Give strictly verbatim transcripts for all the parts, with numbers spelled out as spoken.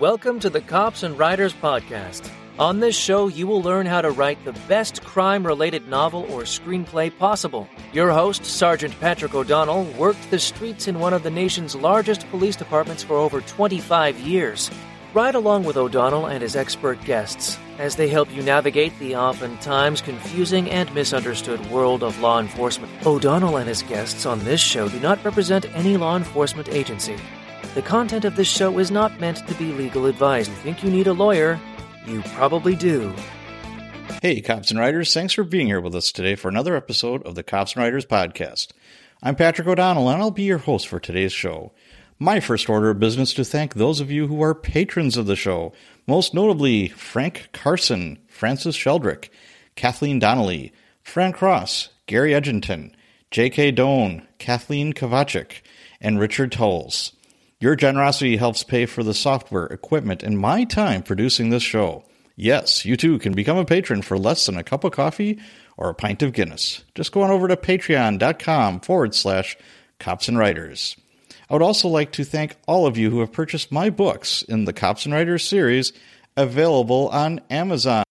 Welcome to the Cops and Writers podcast. On this show, you will learn how to write the best crime-related novel or screenplay possible. Your host, Sergeant Patrick O'Donnell, worked the streets in one of the nation's largest police departments for over twenty-five years. Ride along with O'Donnell and his expert guests as they help you navigate the oftentimes confusing and misunderstood world of law enforcement. O'Donnell and his guests on this show do not represent any law enforcement agency. The content of this show is not meant to be legal advice. You think you need a lawyer? You probably do. Hey, Cops and Writers, thanks for being here with us today for another episode of the Cops and Writers podcast. I'm Patrick O'Donnell, and I'll be your host for today's show. My first order of business to thank those of you who are patrons of the show, most notably Frank Carson, Francis Sheldrick, Kathleen Donnelly, Fran Cross, Gary Edgington, J K. Doan, Kathleen Kovacic, and Richard Towles. Your generosity helps pay for the software, equipment, and my time producing this show. Yes, you too can become a patron for less than a cup of coffee or a pint of Guinness. Just go on over to patreon.com forward slash cops and writers. I would also like to thank all of you who have purchased my books in the Cops and Writers series, available on Amazon.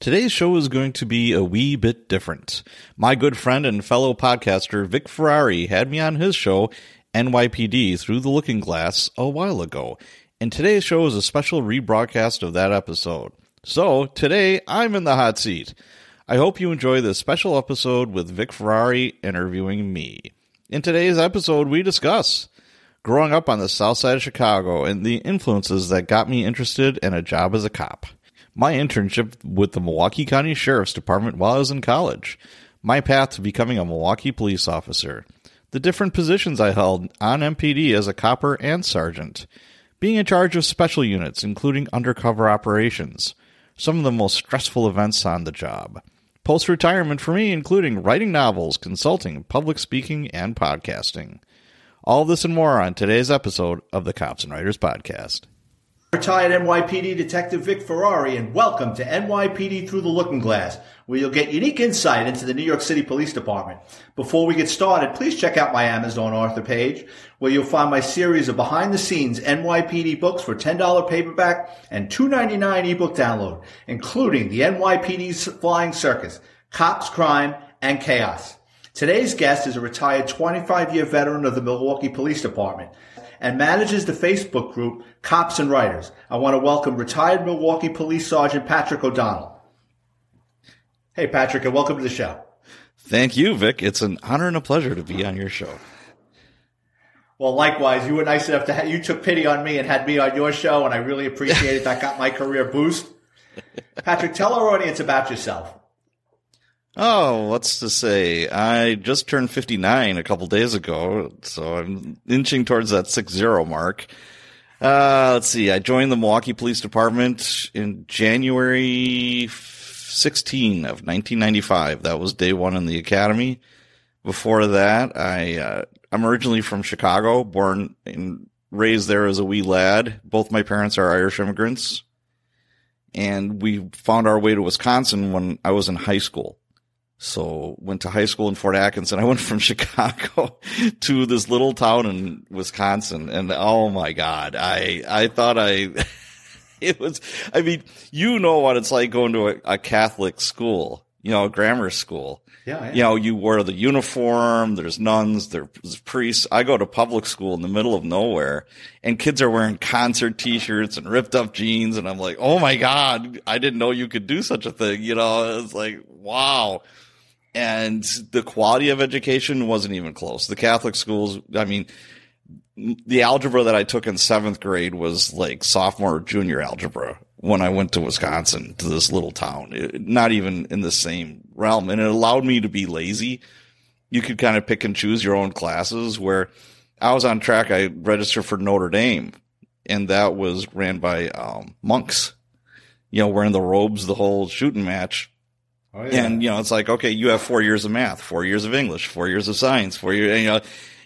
Today's show is going to be a wee bit different. My good friend and fellow podcaster Vic Ferrari had me on his show, N Y P D Through The Looking Glass, a while ago, and today's show is a special rebroadcast of that episode. So, today, I'm in the hot seat. I hope you enjoy this special episode with Vic Ferrari interviewing me. In today's episode, we discuss growing up on the south side of Chicago and the influences that got me interested in a job as a cop, my internship with the Milwaukee County Sheriff's Department while I was in college, my path to becoming a Milwaukee police officer, the different positions I held on M P D as a copper and sergeant, being in charge of special units, including undercover operations, some of the most stressful events on the job, post-retirement for me, including writing novels, consulting, public speaking, and podcasting. All this and more on today's episode of the Cops and Writers podcast. Retired N Y P D Detective Vic Ferrari, and welcome to N Y P D Through the Looking Glass, where you'll get unique insight into the New York City Police Department. Before we get started, please check out my Amazon author page, where you'll find my series of behind-the-scenes N Y P D books for ten dollars paperback and two dollars and ninety-nine cents ebook download, including the N Y P D's Flying Circus, Cops, Crime, and Chaos. Today's guest is a retired twenty-five-year veteran of the Milwaukee Police Department and manages the Facebook group Cops and Writers. I want to welcome retired Milwaukee Police Sergeant Patrick O'Donnell. Hey, Patrick, and welcome to the show. Thank you, Vic. It's an honor and a pleasure to be on your show. Well, likewise, you were nice enough to have, you took pity on me and had me on your show, and I really appreciate it. That got my career boost. Patrick, tell our audience about yourself. Oh, what's to say? I just turned fifty-nine a couple days ago, so I'm inching towards that six zero mark. Uh, let's see. I joined the Milwaukee Police Department in January sixteenth of nineteen ninety-five. That was day one in the academy. Before that, I uh, I'm originally from Chicago, born and raised there as a wee lad. Both my parents are Irish immigrants, and we found our way to Wisconsin when I was in high school. So went to high school in Fort Atkinson. I went from Chicago to this little town in Wisconsin, and oh my God, I I thought I. It was, I mean, you know what it's like going to a, a Catholic school, you know, a grammar school. Yeah, yeah. You know, you wear the uniform, there's nuns, there's priests. I go to public school in the middle of nowhere, and kids are wearing concert T-shirts and ripped up jeans. And I'm like, oh, my God, I didn't know you could do such a thing. You know, it's like, wow. And the quality of education wasn't even close. The Catholic schools, I mean, the algebra that I took in seventh grade was like sophomore or junior algebra when I went to Wisconsin, to this little town, it, not even in the same realm. And it allowed me to be lazy. You could kind of pick and choose your own classes, where I was on track. I registered for Notre Dame, and that was ran by um, monks, you know, wearing the robes, the whole shooting match. Oh, yeah. And, you know, it's like, okay, you have four years of math, four years of English, four years of science, four years, you know,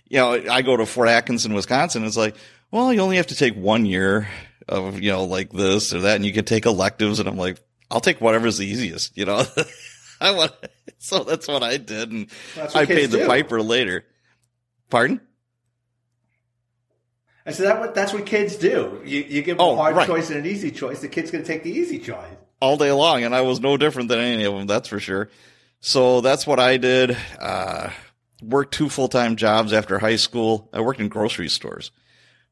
You know, I go to Fort Atkinson, Wisconsin. It's like, well, you only have to take one year of, you know, like this or that, and you can take electives. And I'm like, I'll take whatever's the easiest, you know. I want, so that's what I did, and well, I paid the do. piper later. Pardon? I said, that what, that's what kids do. You, you give them oh, a hard right. choice and an easy choice. The kid's going to take the easy choice. All day long, and I was no different than any of them, that's for sure. So that's what I did. Uh, worked two full-time jobs after high school. I worked in grocery stores,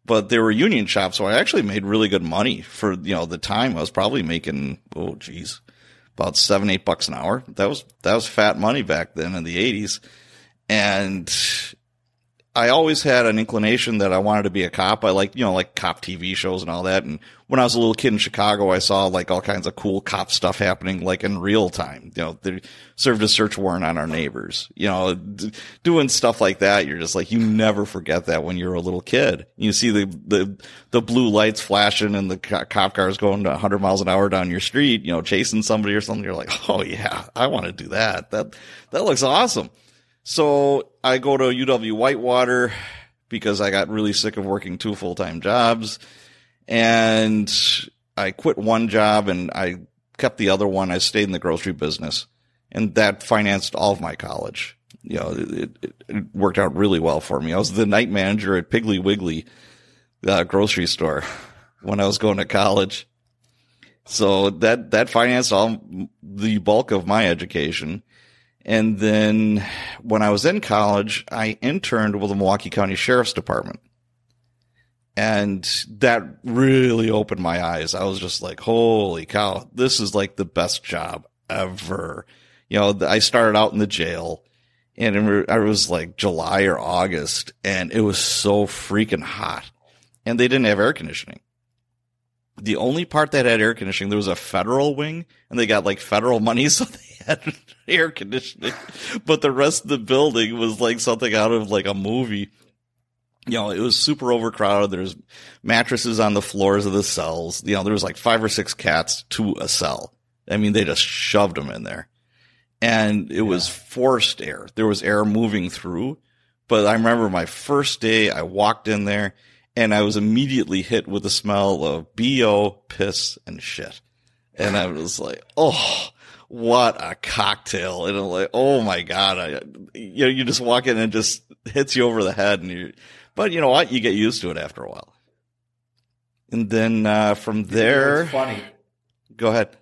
but they were union shops, so I actually made really good money for, you know, the time. I was probably making, oh, geez, about seven, eight bucks an hour. That was that was fat money back then in the eighties, and I always had an inclination that I wanted to be a cop. I like, you know, like cop T V shows and all that. And when I was a little kid in Chicago, I saw like all kinds of cool cop stuff happening, like in real time. You know, they served a search warrant on our neighbors, you know, d- doing stuff like that. You're just like, you never forget that when you're a little kid. You see the, the, the blue lights flashing and the co- cop cars going to one hundred miles an hour down your street, you know, chasing somebody or something. You're like, oh yeah, I want to do that. That, that looks awesome. So I go to U W-Whitewater because I got really sick of working two full-time jobs, and I quit one job and I kept the other one. I stayed in the grocery business, and that financed all of my college. You know, it, it, it worked out really well for me. I was the night manager at Piggly Wiggly uh, grocery store when I was going to college. So that, that financed all the bulk of my education. And then when I was in college, I interned with the Milwaukee County Sheriff's Department. And that really opened my eyes. I was just like, holy cow, this is like the best job ever. You know, I started out in the jail, and it was like July or August, and it was so freaking hot. And they didn't have air conditioning. The only part that had air conditioning, there was a federal wing, and they got like federal money, so they had air conditioning, but the rest of the building was like something out of like a movie. You know, it was super overcrowded. There's mattresses on the floors of the cells. You know, there was like five or six cats to a cell. I mean, they just shoved them in there, and it yeah. was forced air. There was air moving through, but I remember my first day I walked in there and I was immediately hit with the smell of B O, piss, and shit. And I was like, oh, what a cocktail. And I'm like, oh my God. I, you know, you just walk in and it just hits you over the head. And you, but you know what? You get used to it after a while. And then, uh, from there, it's funny. Go ahead.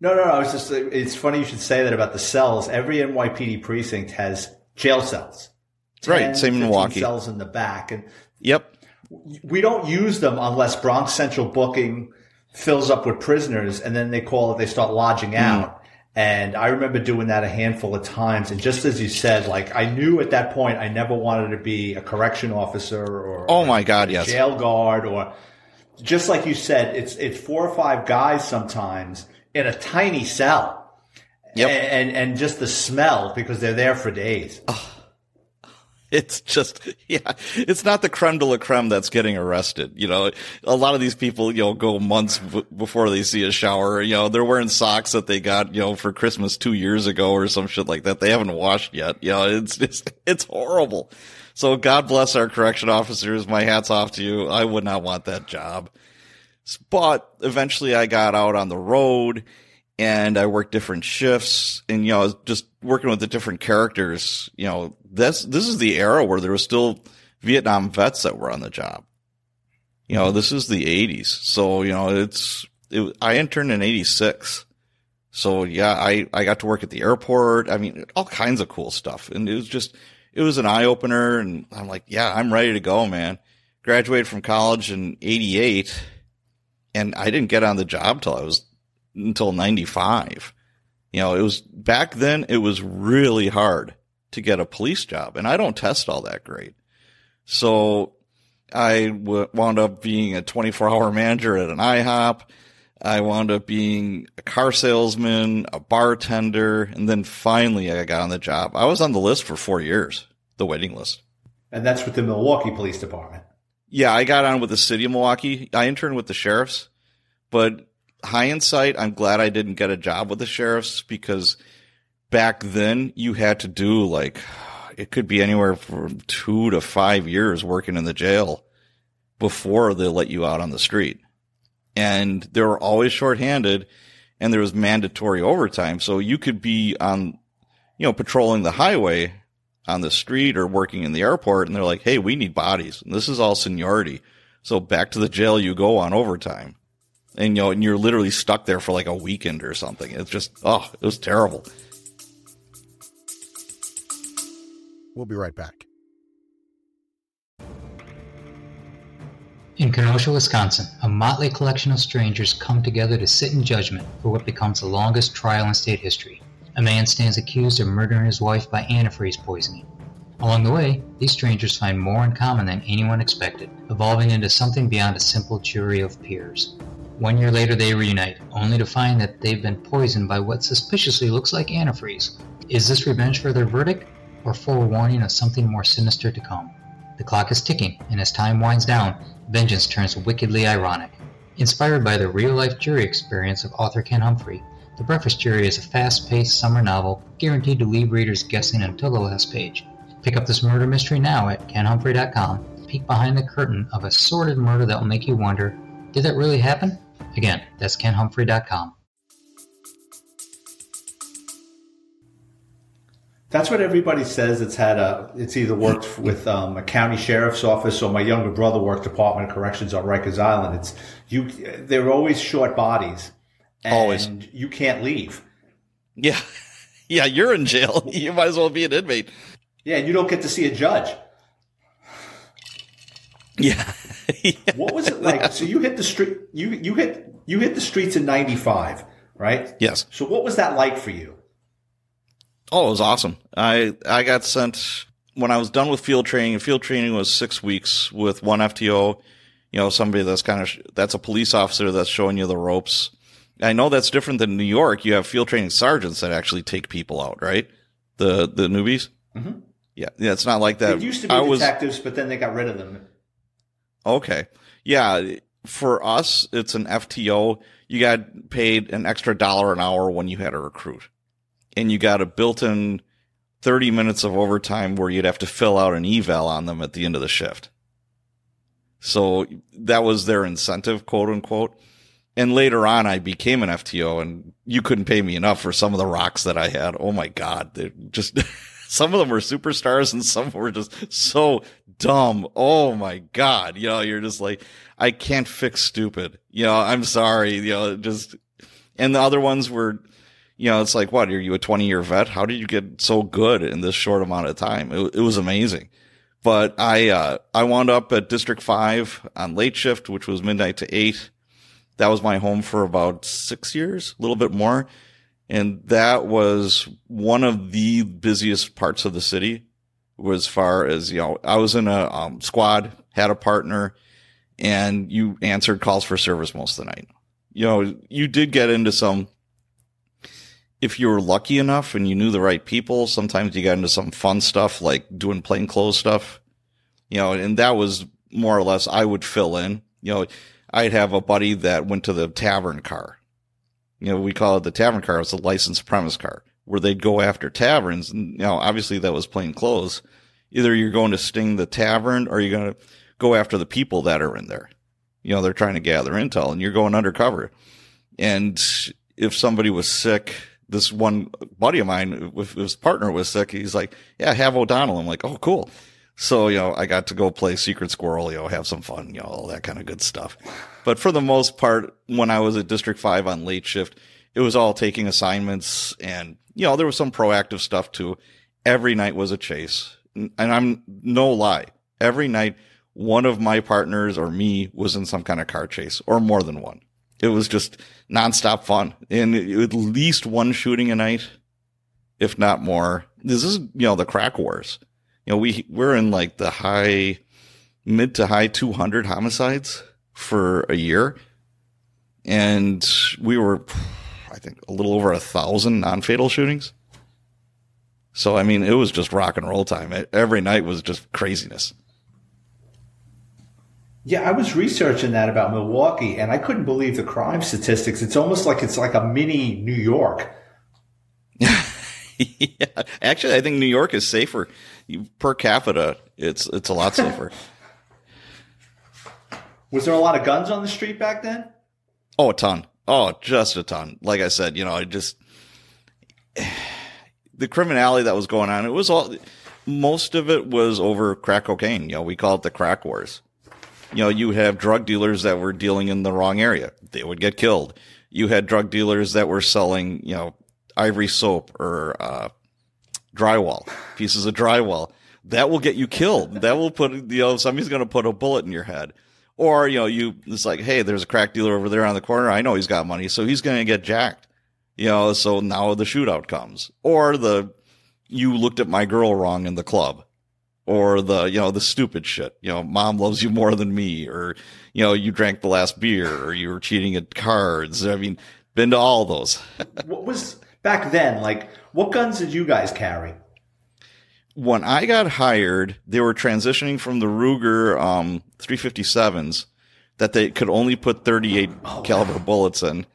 No, no, no. It's just, it's funny you should say that about the cells. Every N Y P D precinct has jail cells. Right. Same in Milwaukee. Cells in the back. And yep. We don't use them unless Bronx Central Booking fills up with prisoners, and then they call it, they start lodging out. Mm. And I remember doing that a handful of times. And just as you said, like, I knew at that point I never wanted to be a correction officer or oh my God, yes, jail guard, or just like you said, it's it's four or five guys sometimes in a tiny cell. Yep. And, and, and just the smell, because they're there for days. Oh. It's just, yeah, it's not the creme de la creme that's getting arrested. You know, a lot of these people, you know, go months b- before they see a shower. You know, they're wearing socks that they got, you know, for Christmas two years ago or some shit like that. They haven't washed yet. You know, it's, it's, it's horrible. So God bless our correction officers. My hat's off to you. I would not want that job. But eventually I got out on the road, and I worked different shifts, and, you know, just working with the different characters. You know, this, this is the era where there was still Vietnam vets that were on the job. You know, this is the eighties. So, you know, it's, it, I interned in eighty-six. So yeah, I, I got to work at the airport. I mean, all kinds of cool stuff. And it was just, it was an eye opener. And I'm like, yeah, I'm ready to go, man. Graduated from college in eighty-eight, and I didn't get on the job till I was, until ninety-five. You know, it was back then, it was really hard to get a police job, and I don't test all that great. So I w- wound up being a twenty-four hour manager at an IHOP. I wound up being a car salesman, a bartender, and then finally I got on the job. I was on the list for four years, the waiting list. And that's with the Milwaukee Police Department. Yeah, I got on with the city of Milwaukee. I interned with the sheriffs, but hindsight, I'm glad I didn't get a job with the sheriffs, because back then you had to do, like, it could be anywhere from two to five years working in the jail before they let you out on the street. And they were always shorthanded, and there was mandatory overtime. So you could be on, you know, patrolling the highway on the street or working in the airport, and they're like, hey, we need bodies. And this is all seniority. So back to the jail you go on overtime. And, you know, and you're literally stuck there for like a weekend or something. It's just, oh, it was terrible. We'll be right back. In Kenosha, Wisconsin, a motley collection of strangers come together to sit in judgment for what becomes the longest trial in state history. A man stands accused of murdering his wife by antifreeze poisoning. Along the way, these strangers find more in common than anyone expected, evolving into something beyond a simple jury of peers. One year later, they reunite, only to find that they've been poisoned by what suspiciously looks like antifreeze. Is this revenge for their verdict, or forewarning of something more sinister to come? The clock is ticking, and as time winds down, vengeance turns wickedly ironic. Inspired by the real-life jury experience of author Ken Humphrey, The Breakfast Jury is a fast-paced summer novel guaranteed to leave readers guessing until the last page. Pick up this murder mystery now at ken humphrey dot com. Peek behind the curtain of a sordid murder that will make you wonder, did that really happen? Again, that's ken humphrey dot com. That's what everybody says. It's had a, it's either worked with um, a county sheriff's office, or my younger brother worked Department of Corrections on Rikers Island. It's you. They're always short bodies. And always. You can't leave. Yeah. Yeah. You're in jail. You might as well be an inmate. Yeah. You don't get to see a judge. Yeah. Yeah. What was it like? So you hit the street, you, you hit, you hit the streets in ninety-five, right? Yes. So what was that like for you? Oh, it was awesome. I, I got sent when I was done with field training, and field training was six weeks with one F T O, you know, somebody that's kind of, that's a police officer that's showing you the ropes. I know that's different than New York. You have field training sergeants that actually take people out, right? The, the newbies. Mm-hmm. Yeah. Yeah. It's not like that. It used to be I detectives, was, but then they got rid of them. Okay. Yeah. For us, it's an F T O. You got paid an extra dollar an hour when you had a recruit. And you got a built-in thirty minutes of overtime where you'd have to fill out an eval on them at the end of the shift. So that was their incentive, quote unquote. And later on, I became an F T O, and you couldn't pay me enough for some of the rocks that I had. Oh my God. They're just some of them were superstars and some were just so dumb. Oh my God. You know, you're just like, I can't fix stupid. You know, I'm sorry. You know, just, and the other ones were, you know, it's like, what, are you a twenty-year vet? How did you get so good in this short amount of time? It, it was amazing. But I uh, I wound up at District five on late shift, which was midnight to eight. That was my home for about six years, a little bit more. And that was one of the busiest parts of the city as far as, you know, I was in a um, squad, had a partner, and you answered calls for service most of the night. You know, you did get into some... If you were lucky enough and you knew the right people, sometimes you got into some fun stuff like doing plainclothes stuff, you know, and that was more or less I would fill in. You know, I'd have a buddy that went to the tavern car. You know, we call it the tavern car. It's a licensed premise car where they'd go after taverns. And, you know, obviously that was plainclothes. Either you're going to sting the tavern or you're going to go after the people that are in there. You know, they're trying to gather intel and you're going undercover. And if somebody was sick, this one buddy of mine, with his partner was sick. He's like, yeah, have O'Donnell. I'm like, oh, cool. So, you know, I got to go play Secret Squirrel, you know, have some fun, you know, all that kind of good stuff. But for the most part, when I was at District five on late shift, it was all taking assignments and, you know, there was some proactive stuff too. Every night was a chase. And I'm no lie. Every night, one of my partners or me was in some kind of car chase or more than one. It was just nonstop fun, and at least one shooting a night, if not more. This is, you know, the crack wars. You know, we we're in like the high, mid to high two hundred homicides for a year, and we were, I think, a little over a thousand non-fatal shootings. So I mean, it was just rock and roll time. It, every night was just craziness. Yeah, I was researching that about Milwaukee, and I couldn't believe the crime statistics. It's almost like it's like a mini New York. Yeah. Actually, I think New York is safer. You, per capita, it's it's a lot safer. Was there a lot of guns on the street back then? Oh, a ton. Oh, just a ton. Like I said, you know, I just – the criminality that was going on, it was all – most of it was over crack cocaine. You know, we call it the crack wars. You know, you have drug dealers that were dealing in the wrong area. They would get killed. You had drug dealers that were selling, you know, ivory soap or uh, drywall, pieces of drywall. That will get you killed. That will put, you know, somebody's going to put a bullet in your head. Or, you know, you, it's like, hey, there's a crack dealer over there on the corner. I know he's got money, so he's going to get jacked. You know, so now the shootout comes. Or the, you looked at my girl wrong in the club. Or the, you know, the stupid shit, you know, mom loves you more than me, or, you know, you drank the last beer, or you were cheating at cards. I mean, been to all those. What was back then? Like, what guns did you guys carry? When I got hired, they were transitioning from the Ruger um, three fifty-sevens that they could only put thirty-eight oh, caliber wow. bullets in.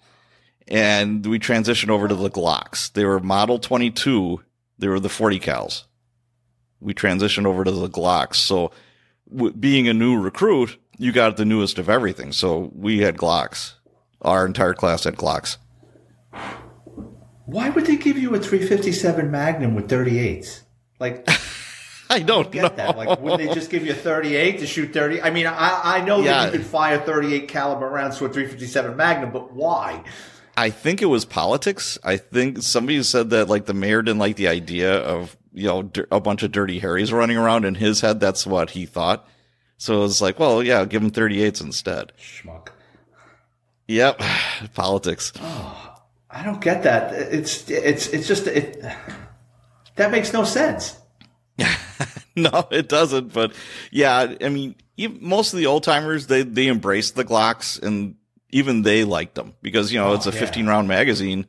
And we transitioned over to the Glocks. They were model twenty-two. They were the forty cals. We transitioned over to the Glocks. So w- being a new recruit, you got the newest of everything. So we had Glocks. Our entire class had Glocks. Why would they give you a three fifty-seven Magnum with thirty-eights? Like, I don't, I don't get know. That. Like, wouldn't they just give you a thirty-eight to shoot thirty? I mean, I, I know yeah. that you could fire thirty-eight caliber rounds to a three fifty-seven Magnum, but why? I think it was politics. I think somebody said that, like, the mayor didn't like the idea of, you know, a bunch of dirty Harrys running around in his head. That's what he thought. So it was like, well, yeah, give him thirty-eights instead. Schmuck. Yep. Politics. Oh, I don't get that. It's, it's, it's just, it, that makes no sense. No, it doesn't. But yeah, I mean, even, most of the old timers, they, they embraced the Glocks, and even they liked them because, you know, oh, it's a yeah. fifteen round magazine.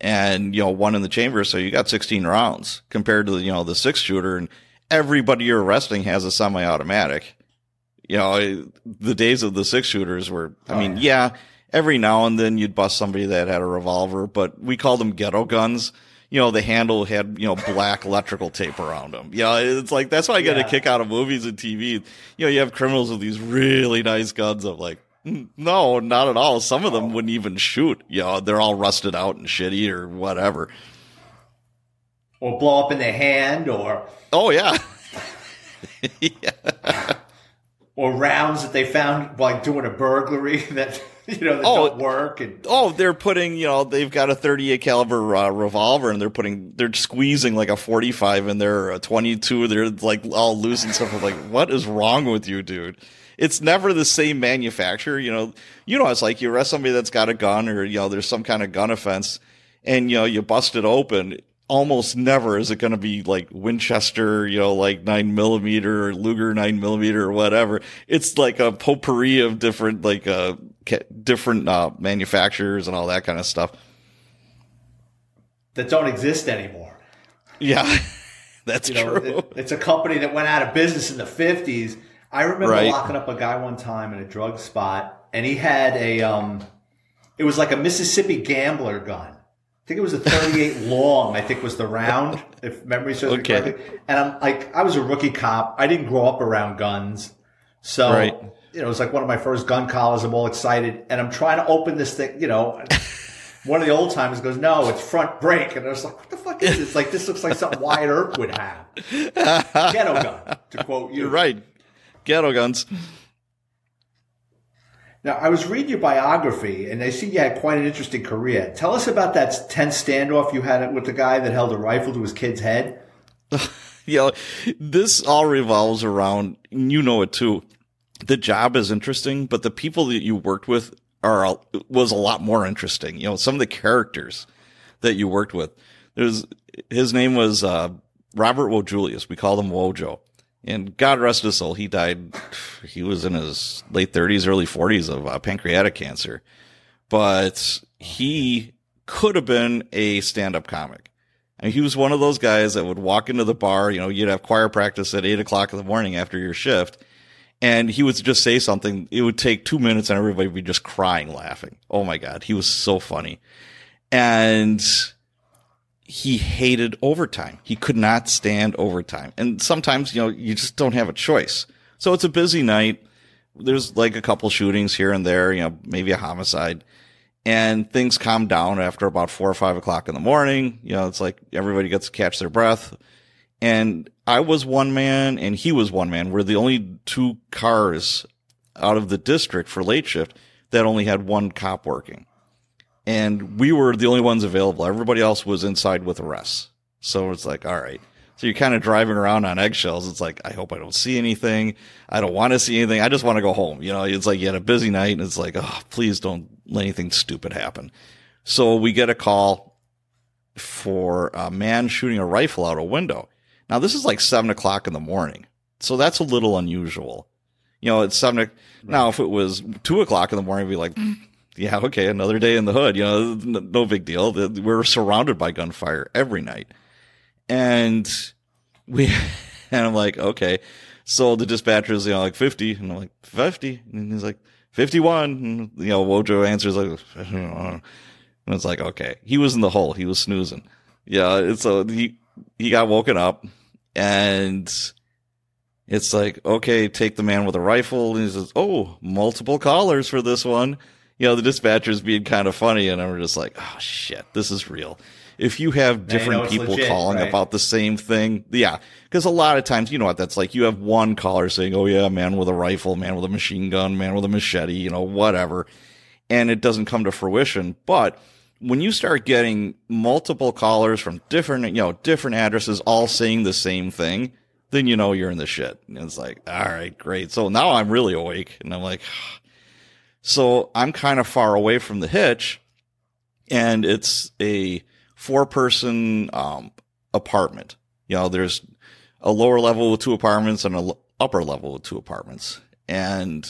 And, you know, one in the chamber, so you got sixteen rounds compared to, you know, the six shooter, and everybody you're arresting has a semi-automatic. You know, the days of the six shooters were, I oh, mean, yeah. yeah, every now and then you'd bust somebody that had a revolver, but we called them ghetto guns. You know, the handle had, you know, black electrical tape around them. Yeah, you know, it's like, that's why I get yeah. a kick out of movies and T V. You know, you have criminals with these really nice guns of like, no, not at all. Some of them wouldn't even shoot. You know, they're all rusted out and shitty or whatever. Or blow up in their hand or... Oh, yeah. yeah. Or rounds that they found while like, doing a burglary that, you know, that oh, don't work. And... Oh, they're putting, you know, they've got a thirty-eight caliber uh, revolver and they're putting, they're squeezing like a forty-five in there or a twenty-two. They're like all loose and stuff. I'm like, what is wrong with you, dude? It's never the same manufacturer, you know. You know, it's like you arrest somebody that's got a gun, or you know, there's some kind of gun offense, and you know, you bust it open. Almost never is it going to be like Winchester, you know, like nine millimeter or Luger nine millimeter or whatever. It's like a potpourri of different, like uh, different uh, manufacturers and all that kind of stuff that don't exist anymore. Yeah, that's you know, true. It, it's a company that went out of business in the fifties. I remember right. locking up a guy one time in a drug spot, and he had a, um, it was like a Mississippi Gambler gun. I think it was a thirty-eight long, I think was the round, if memory serves okay. me correctly. And I'm like, I was a rookie cop. I didn't grow up around guns. So, right. you know, it was like one of my first gun collars. I'm all excited, and I'm trying to open this thing, you know. One of the old timers goes, no, it's front brake. And I was like, what the fuck is this? Like, this looks like something Wyatt Earp would have. Ghetto gun, to quote you. You're right. Ghetto guns. Now, I was reading your biography, and I see you had quite an interesting career. Tell us about that tense standoff you had with the guy that held a rifle to his kid's head. You know, this all revolves around, and you know it too, the job is interesting, but the people that you worked with are was a lot more interesting. You know, some of the characters that you worked with. There's his name was uh, Robert Wojulius. We called him Wojo. And God rest his soul, he died, he was in his late thirties, early forties of uh, pancreatic cancer. But he could have been a stand-up comic. And he was one of those guys that would walk into the bar, you know, you'd have choir practice at eight o'clock in the morning after your shift, and he would just say something, it would take two minutes and everybody would be just crying, laughing. Oh my God, he was so funny. And... he hated overtime. He could not stand overtime. And sometimes, you know, you just don't have a choice. So it's a busy night. There's like a couple shootings here and there, you know, maybe a homicide. And things calm down after about four or five o'clock in the morning. You know, it's like everybody gets to catch their breath. And I was one man and he was one man. We're the only two cars out of the district for late shift that only had one cop working. And we were the only ones available. Everybody else was inside with arrests. So it's like, all right. So you're kind of driving around on eggshells. It's like, I hope I don't see anything. I don't want to see anything. I just want to go home. You know, it's like you had a busy night and it's like, oh, please don't let anything stupid happen. So we get a call for a man shooting a rifle out a window. Now, this is like seven o'clock in the morning. So that's a little unusual. You know, it's seven. Now, if it was two o'clock in the morning, we'd be like, yeah, okay, another day in the hood. You know, no big deal. We're surrounded by gunfire every night. And we, and I'm like, okay. So the dispatcher's, you know, like fifty. And I'm like, fifty. And he's like, fifty-one. And, you know, Wojo answers like, and it's like, okay. He was in the hole. He was snoozing. Yeah. So he, he got woken up and it's like, okay, take the man with a rifle. And he says, oh, multiple callers for this one. You know, the dispatcher's being kind of funny. And I'm just like, oh shit, this is real. If you have different people legit, calling right? about the same thing. Yeah. Because a lot of times, you know what, that's like you have one caller saying, oh, yeah, man with a rifle, man with a machine gun, man with a machete, you know, whatever. And it doesn't come to fruition. But when you start getting multiple callers from different, you know, different addresses all saying the same thing, then you know you're in the shit. And it's like, all right, great. So now I'm really awake. And I'm like, so I'm kind of far away from the hitch. And it's a four-person um, apartment. You know, there's a lower level with two apartments and an l- upper level with two apartments. And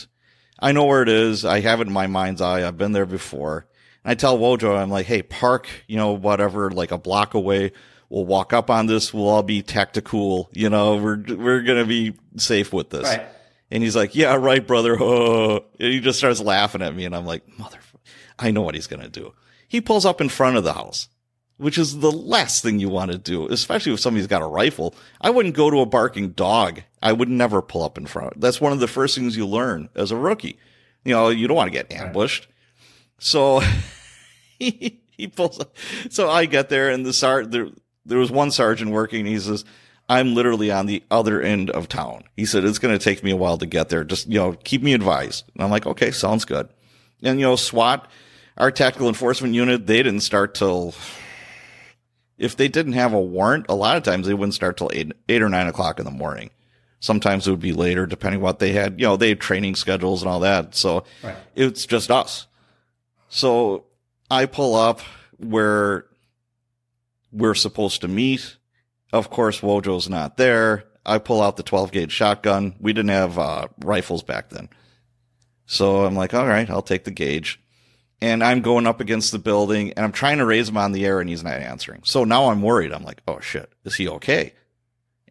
I know where it is. I have it in my mind's eye. I've been there before. And I tell Wojo, I'm like, hey, park, you know, whatever, like a block away. We'll walk up on this. We'll all be tactical. You know, we're we're going to be safe with this. Right. And he's like, yeah, right, brother. Oh. And he just starts laughing at me. And I'm like, motherfucker, I know what he's going to do. He pulls up in front of the house, which is the last thing you want to do, especially if somebody's got a rifle. I wouldn't go to a barking dog. I would never pull up in front. That's one of the first things you learn as a rookie. You know, you don't want to get ambushed. So he, he pulls up. So I get there, and the sar- there, there was one sergeant working, and he says, I'm literally on the other end of town. He said, it's going to take me a while to get there. Just, you know, keep me advised. And I'm like, okay, sounds good. And, you know, SWAT, our tactical enforcement unit, they didn't start till... If they didn't have a warrant, a lot of times they wouldn't start till eight, eight or nine o'clock in the morning. Sometimes it would be later, depending what they had. You know, they had training schedules and all that. So right. It's just us. So I pull up where we're supposed to meet. Of course, Wojo's not there. I pull out the twelve gauge shotgun. We didn't have uh, rifles back then. So I'm like, all right, I'll take the gauge. And I'm going up against the building, and I'm trying to raise him on the air, and he's not answering. So now I'm worried. I'm like, oh, shit, is he okay?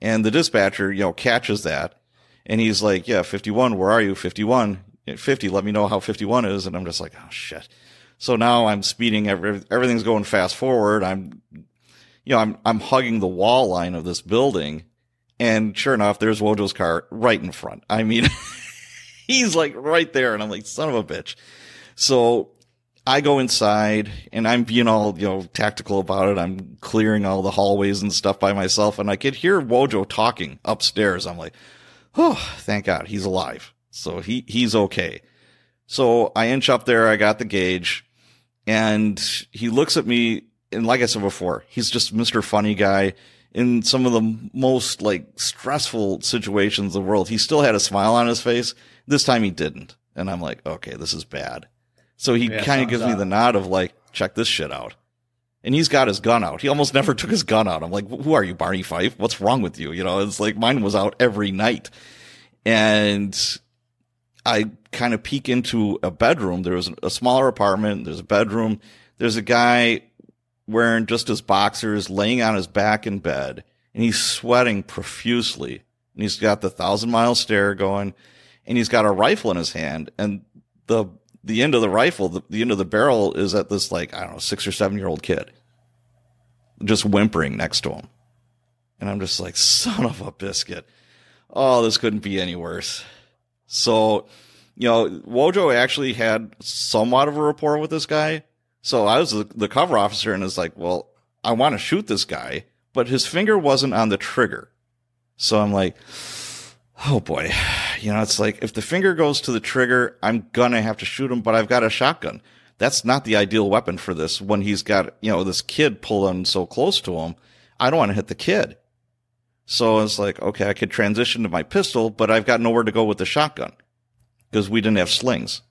And the dispatcher, you know, catches that, and he's like, yeah, fifty-one, where are you? fifty-one, fifty, let me know how fifty-one is. And I'm just like, oh, shit. So now I'm speeding. Every, everything's going fast forward. I'm, you know, I'm I'm hugging the wall line of this building, and sure enough, there's Wojo's car right in front. I mean, he's like right there, and I'm like, son of a bitch. So I go inside, and I'm being all, you know, tactical about it. I'm clearing all the hallways and stuff by myself, and I could hear Wojo talking upstairs. I'm like, oh, thank God, he's alive. So he he's okay. So I inch up there. I got the gauge, and he looks at me, and like I said before, he's just Mister Funny Guy. In some of the most, like, stressful situations in the world, he still had a smile on his face. This time he didn't, and I'm like, okay, this is bad. So he yeah, kind of gives up. me the nod of like, check this shit out. And he's got his gun out. He almost never took his gun out. I'm like, who are you, Barney Fife? What's wrong with you? You know, it's like mine was out every night. And I kind of peek into a bedroom. There was a smaller apartment. There's a bedroom. There's a guy wearing just his boxers, laying on his back in bed. And he's sweating profusely. And he's got the thousand mile stare going. And he's got a rifle in his hand. And the The end of the rifle, the, the end of the barrel is at this, like, I don't know, six or seven year old kid just whimpering next to him. And I'm just like, son of a biscuit. Oh, this couldn't be any worse. So, you know, Wojo actually had somewhat of a rapport with this guy. So I was the, the cover officer and it's like, well, I want to shoot this guy, but his finger wasn't on the trigger. So I'm like, oh boy, you know, it's like if the finger goes to the trigger, I'm going to have to shoot him, but I've got a shotgun. That's not the ideal weapon for this when he's got, you know, this kid pulling so close to him. I don't want to hit the kid. So it's like, okay, I could transition to my pistol, but I've got nowhere to go with the shotgun because we didn't have slings.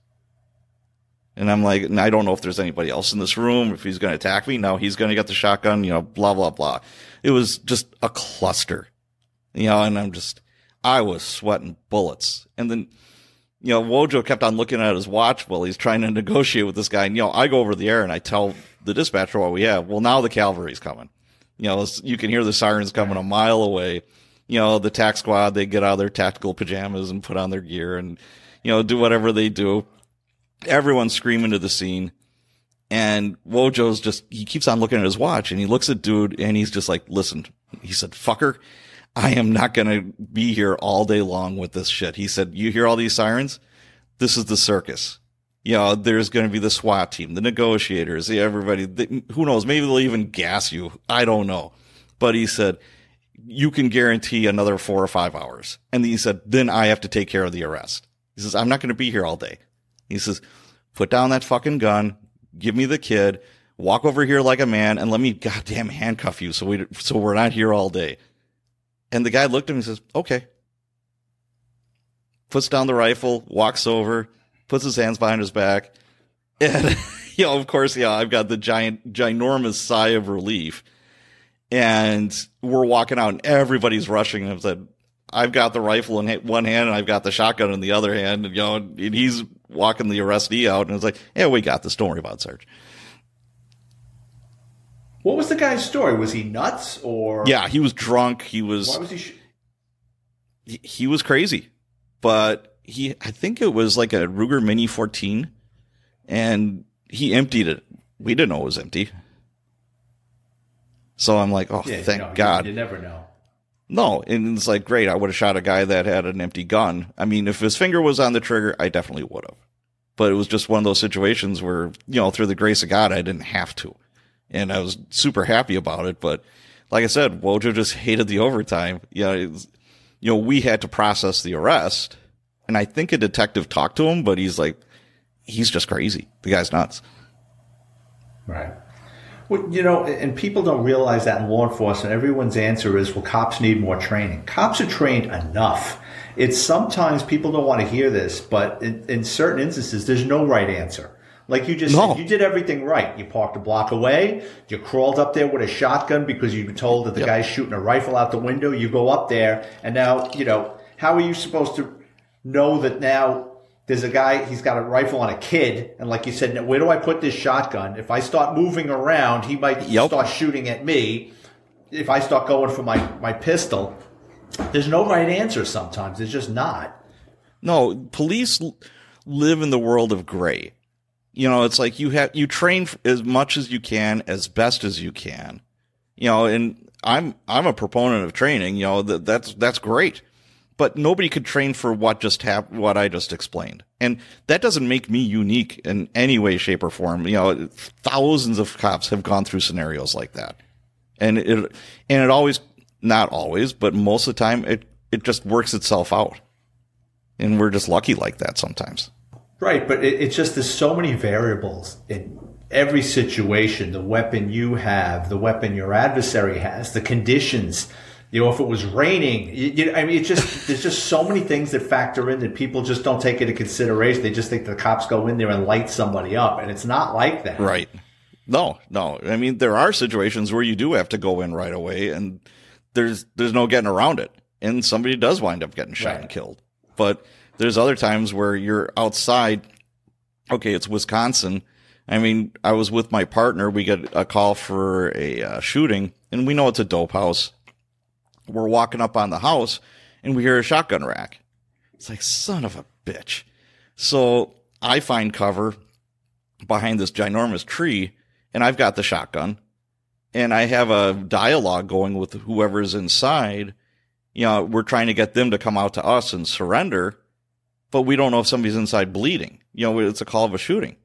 And I'm like, and I don't know if there's anybody else in this room, if he's going to attack me. No, he's going to get the shotgun, you know, blah, blah, blah. It was just a cluster, you know, and I'm just, I was sweating bullets. And then, you know, Wojo kept on looking at his watch while he's trying to negotiate with this guy. And, you know, I go over the air and I tell the dispatcher what we have. Well, now the cavalry's coming. You know, you can hear the sirens coming a mile away. You know, the tac squad, they get out of their tactical pajamas and put on their gear and, you know, do whatever they do. Everyone's screaming to the scene, and Wojo's just, he keeps on looking at his watch, and he looks at dude, and he's just like, listen, he said, fucker, I am not going to be here all day long with this shit. He said, you hear all these sirens? This is the circus. You know, there's going to be the SWAT team, the negotiators, everybody, they, who knows, maybe they'll even gas you. I don't know. But he said, you can guarantee another four or five hours. And he said, then I have to take care of the arrest. He says, I'm not going to be here all day. He says, put down that fucking gun, give me the kid, walk over here like a man, and let me goddamn handcuff you so, we, so we're not here all day. And the guy looked at him and says, okay. Puts down the rifle, walks over, puts his hands behind his back. And, you know, of course, yeah, I've got the giant, ginormous sigh of relief. And we're walking out, and everybody's rushing. And I said, I've got the rifle in one hand, and I've got the shotgun in the other hand. And, you know, and he's walking the arrestee out, and it's like, yeah, we got this. Don't worry about it, Sarge. What was the guy's story? Was he nuts or? Yeah, he was drunk. He was. Why was he? Sh- he, he was crazy, but he. I think it was like a Ruger Mini fourteen, and he emptied it. We didn't know it was empty. So I'm like, oh, yeah, thank you know, God. You never know. No, and it's like, great, I would have shot a guy that had an empty gun. I mean, if his finger was on the trigger, I definitely would have. But it was just one of those situations where, you know, through the grace of God, I didn't have to. And I was super happy about it. But like I said, Wojo just hated the overtime. You know, was, you know, we had to process the arrest. And I think a detective talked to him, but he's like, he's just crazy. The guy's nuts. Right. Well, you know, and people don't realize that in law enforcement, everyone's answer is, well, cops need more training. Cops are trained enough. It's sometimes people don't want to hear this, but in, in certain instances, there's no right answer. Like you just no. said, you did everything right. You parked a block away. You crawled up there with a shotgun because you've been told that the yep. guy's shooting a rifle out the window. You go up there, and now, you know, how are you supposed to know that now – there's a guy, he's got a rifle on a kid, and like you said, where do I put this shotgun? If I start moving around, he might yep. start shooting at me. If I start going for my, my pistol, there's no right answer sometimes. There's just not. No, police l- live in the world of gray. You know, it's like you have you train as much as you can, as best as you can. You know, and I'm I'm a proponent of training. You know, that that's that's great. But nobody could train for what just hap- what I just explained. And that doesn't make me unique in any way, shape, or form. You know, thousands of cops have gone through scenarios like that. And it, and it always, not always, but most of the time, it, it just works itself out. And we're just lucky like that sometimes. Right. But it, it's just, there's so many variables in every situation, the weapon you have, the weapon your adversary has, the conditions. You know, if it was raining, you, you, I mean, it just, there's just so many things that factor in that people just don't take into consideration. They just think the cops go in there and light somebody up, and it's not like that. Right. No, no. I mean, there are situations where you do have to go in right away, and there's there's no getting around it. And somebody does wind up getting shot right. and killed. But there's other times where you're outside. Okay, it's Wisconsin. I mean, I was with my partner. We got a call for a uh, shooting, and we know it's a dope house. We're walking up on the house and we hear a shotgun rack. It's like, son of a bitch. So I find cover behind this ginormous tree, and I've got the shotgun, and I have a dialogue going with whoever's inside. You know, we're trying to get them to come out to us and surrender, but we don't know if somebody's inside bleeding. You know, it's a call of a shooting.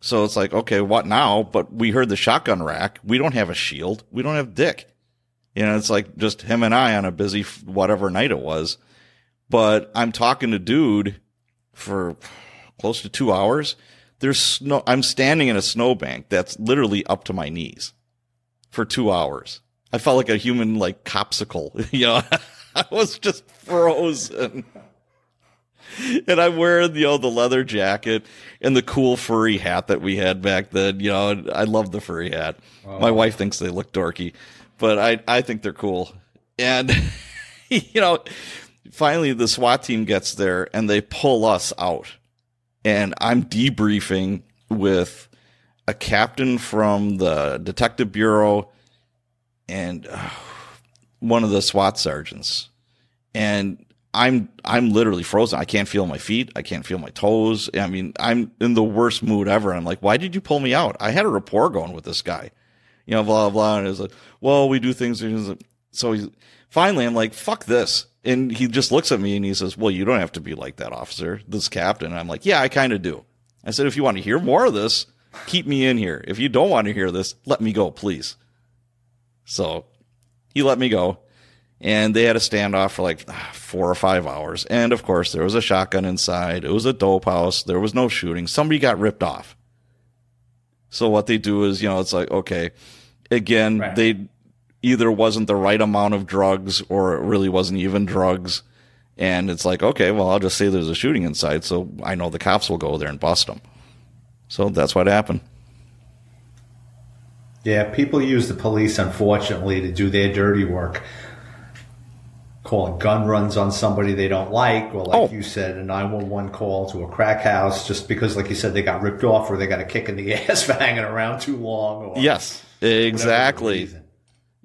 So it's like, okay, what now? But we heard the shotgun rack. We don't have a shield. We don't have dick. You know, it's like just him and I on a busy whatever night it was. But I'm talking to dude for close to two hours. There's snow. I'm standing in a snowbank that's literally up to my knees for two hours. I felt like a human, like, copsicle. You know, I was just frozen. And I'm wearing, you know, the leather jacket and the cool furry hat that we had back then. You know, I love the furry hat. Wow. My wife thinks they look dorky, but I, I think they're cool. And, you know, finally the SWAT team gets there and they pull us out. And I'm debriefing with a captain from the detective bureau and uh, one of the SWAT sergeants. And I'm I'm literally frozen. I can't feel my feet. I can't feel my toes. I mean, I'm in the worst mood ever. And I'm like, why did you pull me out? I had a rapport going with this guy. You know, blah, blah. And it was like, well, we do things. So he's, finally, I'm like, fuck this. And he just looks at me and he says, well, you don't have to be like that, officer, this captain. And I'm like, yeah, I kind of do. I said, if you want to hear more of this, keep me in here. If you don't want to hear this, let me go, please. So he let me go. And they had a standoff for like four or five hours. And, of course, there was a shotgun inside. It was a dope house. There was no shooting. Somebody got ripped off. So what they do is, you know, it's like, okay, again, right. They either wasn't the right amount of drugs or it really wasn't even drugs. And it's like, okay, well, I'll just say there's a shooting inside. So I know the cops will go there and bust them. So that's what happened. Yeah, people use the police, unfortunately, to do their dirty work. Calling gun runs on somebody they don't like, or like oh. you said, a nine one one call to a crack house just because, like you said, they got ripped off or they got a kick in the ass for hanging around too long. Or yes, exactly. Whatever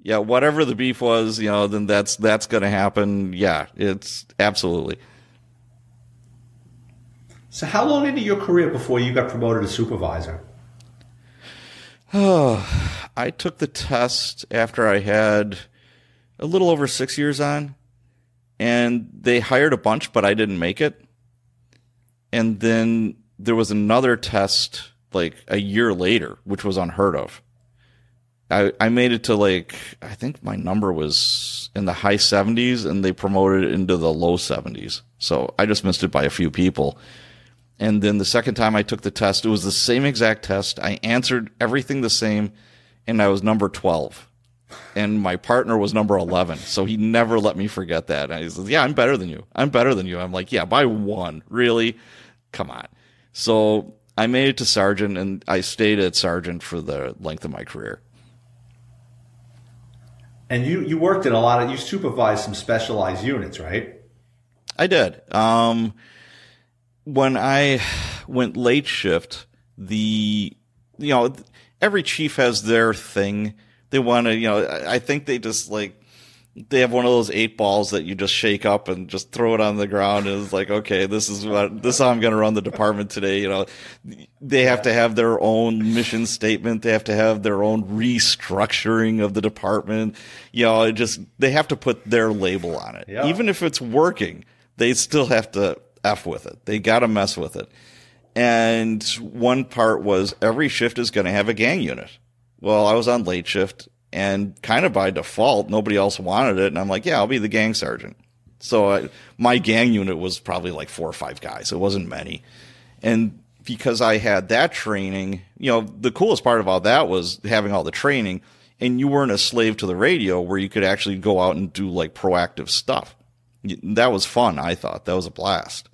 yeah, whatever the beef was, you know, then that's that's going to happen. Yeah, it's absolutely. So how long into your career before you got promoted to supervisor? Oh, I took the test after I had a little over six years on. And they hired a bunch, but I didn't make it. And then there was another test like a year later, which was unheard of. I, I made it to like, I think my number was in the high seventies and they promoted it into the low seventies. So I just missed it by a few people. And then the second time I took the test, it was the same exact test. I answered everything the same and I was number twelve. And my partner was number eleven, so he never let me forget that. And he says, yeah, I'm better than you. I'm better than you. I'm like, yeah, by one. Really? Come on. So I made it to sergeant, and I stayed at sergeant for the length of my career. And you, you worked in a lot of – you supervised some specialized units, right? I did. Um, when I went late shift, the – you know, every chief has their thing. They want to, you know, I think they just like, they have one of those eight balls that you just shake up and just throw it on the ground. And it's like, okay, this is what, this is how I'm going to run the department today. You know, they have to have their own mission statement. They have to have their own restructuring of the department. You know, it just, they have to put their label on it. Yeah. Even if it's working, they still have to F with it. They got to mess with it. And one part was every shift is going to have a gang unit. Well, I was on late shift, and kind of by default, nobody else wanted it. And I'm like, yeah, I'll be the gang sergeant. So I, my gang unit was probably like four or five guys. It wasn't many. And because I had that training, you know, the coolest part about that was having all the training, and you weren't a slave to the radio where you could actually go out and do, like, proactive stuff. That was fun, I thought. That was a blast.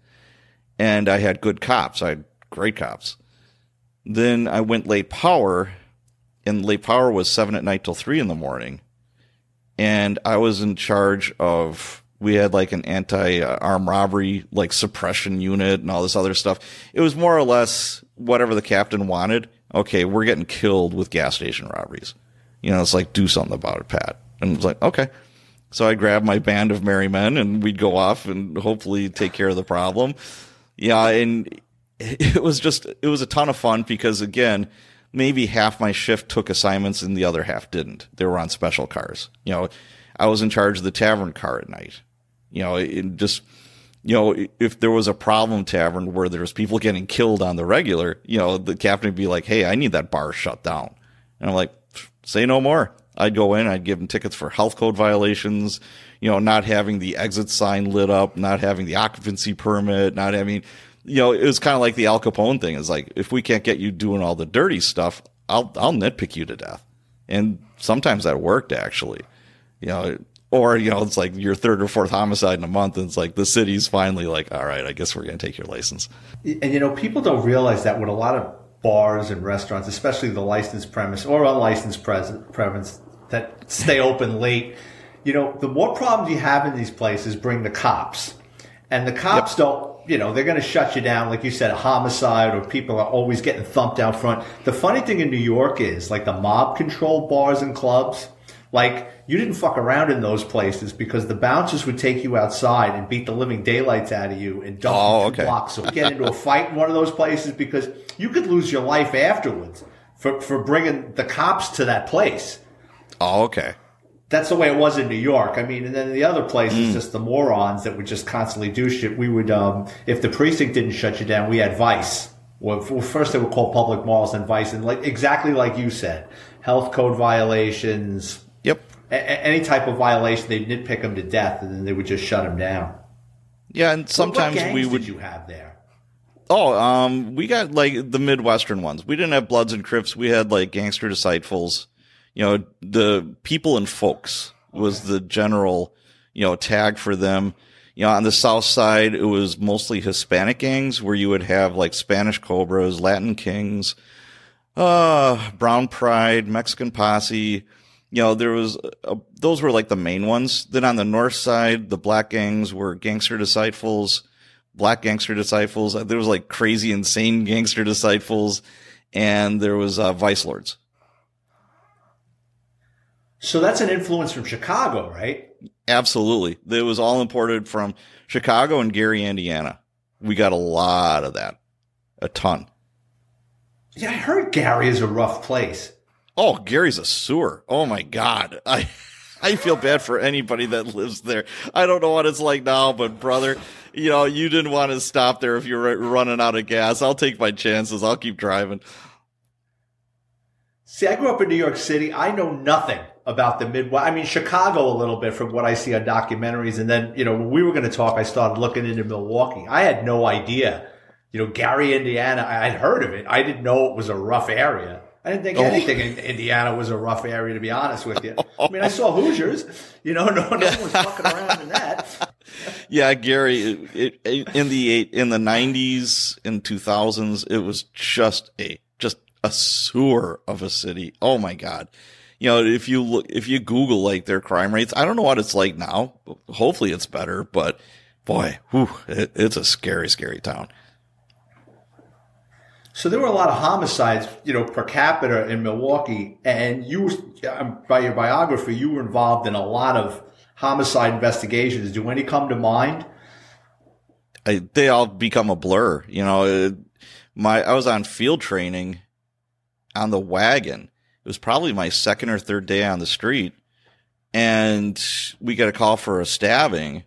And I had good cops. I had great cops. Then I went late power. And late power was seven at night till three in the morning. And I was in charge of, we had like an anti-armed robbery, like suppression unit and all this other stuff. It was more or less whatever the captain wanted. Okay, we're getting killed with gas station robberies. You know, it's like, do something about it, Pat. And it was like, okay. So I grabbed my band of merry men and we'd go off and hopefully take care of the problem. Yeah, and it was just, it was a ton of fun because, again, maybe half my shift took assignments and the other half didn't. They were on special cars. You know, I was in charge of the tavern car at night. You know, it just, you know, if there was a problem tavern where there was people getting killed on the regular, you know, the captain would be like, hey, I need that bar shut down. And I'm like, say no more. I'd go in, I'd give them tickets for health code violations, you know, not having the exit sign lit up, not having the occupancy permit, not having, you know, it was kind of like the Al Capone thing. It's like, if we can't get you doing all the dirty stuff, I'll, I'll nitpick you to death. And sometimes that worked, actually, you know, or, you know, it's like your third or fourth homicide in a month. And it's like the city's finally like, all right, I guess we're going to take your license. And, you know, people don't realize that when a lot of bars and restaurants, especially the licensed premise or unlicensed premise that stay open late, you know, the more problems you have in these places bring the cops. And the cops yep. don't, you know, they're going to shut you down. Like you said, a homicide or people are always getting thumped out front. The funny thing in New York is like the mob control bars and clubs. Like, you didn't fuck around in those places because the bouncers would take you outside and beat the living daylights out of you and dump oh, you two okay. blocks. So get into a fight in one of those places because you could lose your life afterwards for, for bringing the cops to that place. Oh, okay. That's the way it was in New York. I mean, and then the other place is mm. just the morons that would just constantly do shit. We would, um, if the precinct didn't shut you down, we had Vice. Well, first they were called Public Morals and Vice, and like exactly like you said, health code violations. Yep. A- any type of violation, they'd nitpick them to death, and then they would just shut them down. Yeah, and sometimes well, what gangs we would. Did you have there? Oh, um, we got like the Midwestern ones. We didn't have Bloods and Crips. We had like Gangster Disciples. You know, the People and Folks was okay. the general, you know, tag for them. You know, on the South Side, it was mostly Hispanic gangs where you would have like Spanish Cobras, Latin Kings, uh, Brown Pride, Mexican Posse. You know, there was a, those were like the main ones. Then on the north side, the black gangs were Gangster Disciples, Black Gangster Disciples. There was like Crazy Insane Gangster Disciples, and there was uh, Vice Lords. So that's an influence from Chicago, right? Absolutely. It was all imported from Chicago and Gary, Indiana. We got a lot of that, a ton. Yeah, I heard Gary is a rough place. Oh, Gary's a sewer. Oh, my God. I I feel bad for anybody that lives there. I don't know what it's like now, but, brother, you know, you didn't want to stop there if you were running out of gas. I'll take my chances. I'll keep driving. See, I grew up in New York City. I know nothing about the Midwest. I mean, Chicago a little bit from what I see on documentaries. And then, you know, when we were going to talk, I started looking into Milwaukee. I had no idea. You know, Gary, Indiana, I'd heard of it. I didn't know it was a rough area. I didn't think oh. anything in Indiana was a rough area, to be honest with you. I mean, I saw Hoosiers. You know, no, no one was fucking around in that. Yeah, Gary, it, it, in the eight, in the nineties, in two thousands, it was just a just a sewer of a city. Oh my God! You know, if you look, if you Google like their crime rates, I don't know what it's like now. Hopefully, it's better, but boy, whew, it, it's a scary, scary town. So there were a lot of homicides, you know, per capita in Milwaukee, and you, by your biography, you were involved in a lot of homicide investigations. Do any come to mind? I, they all become a blur. You know, it, my I was on field training on the wagon. It was probably my second or third day on the street, and we got a call for a stabbing.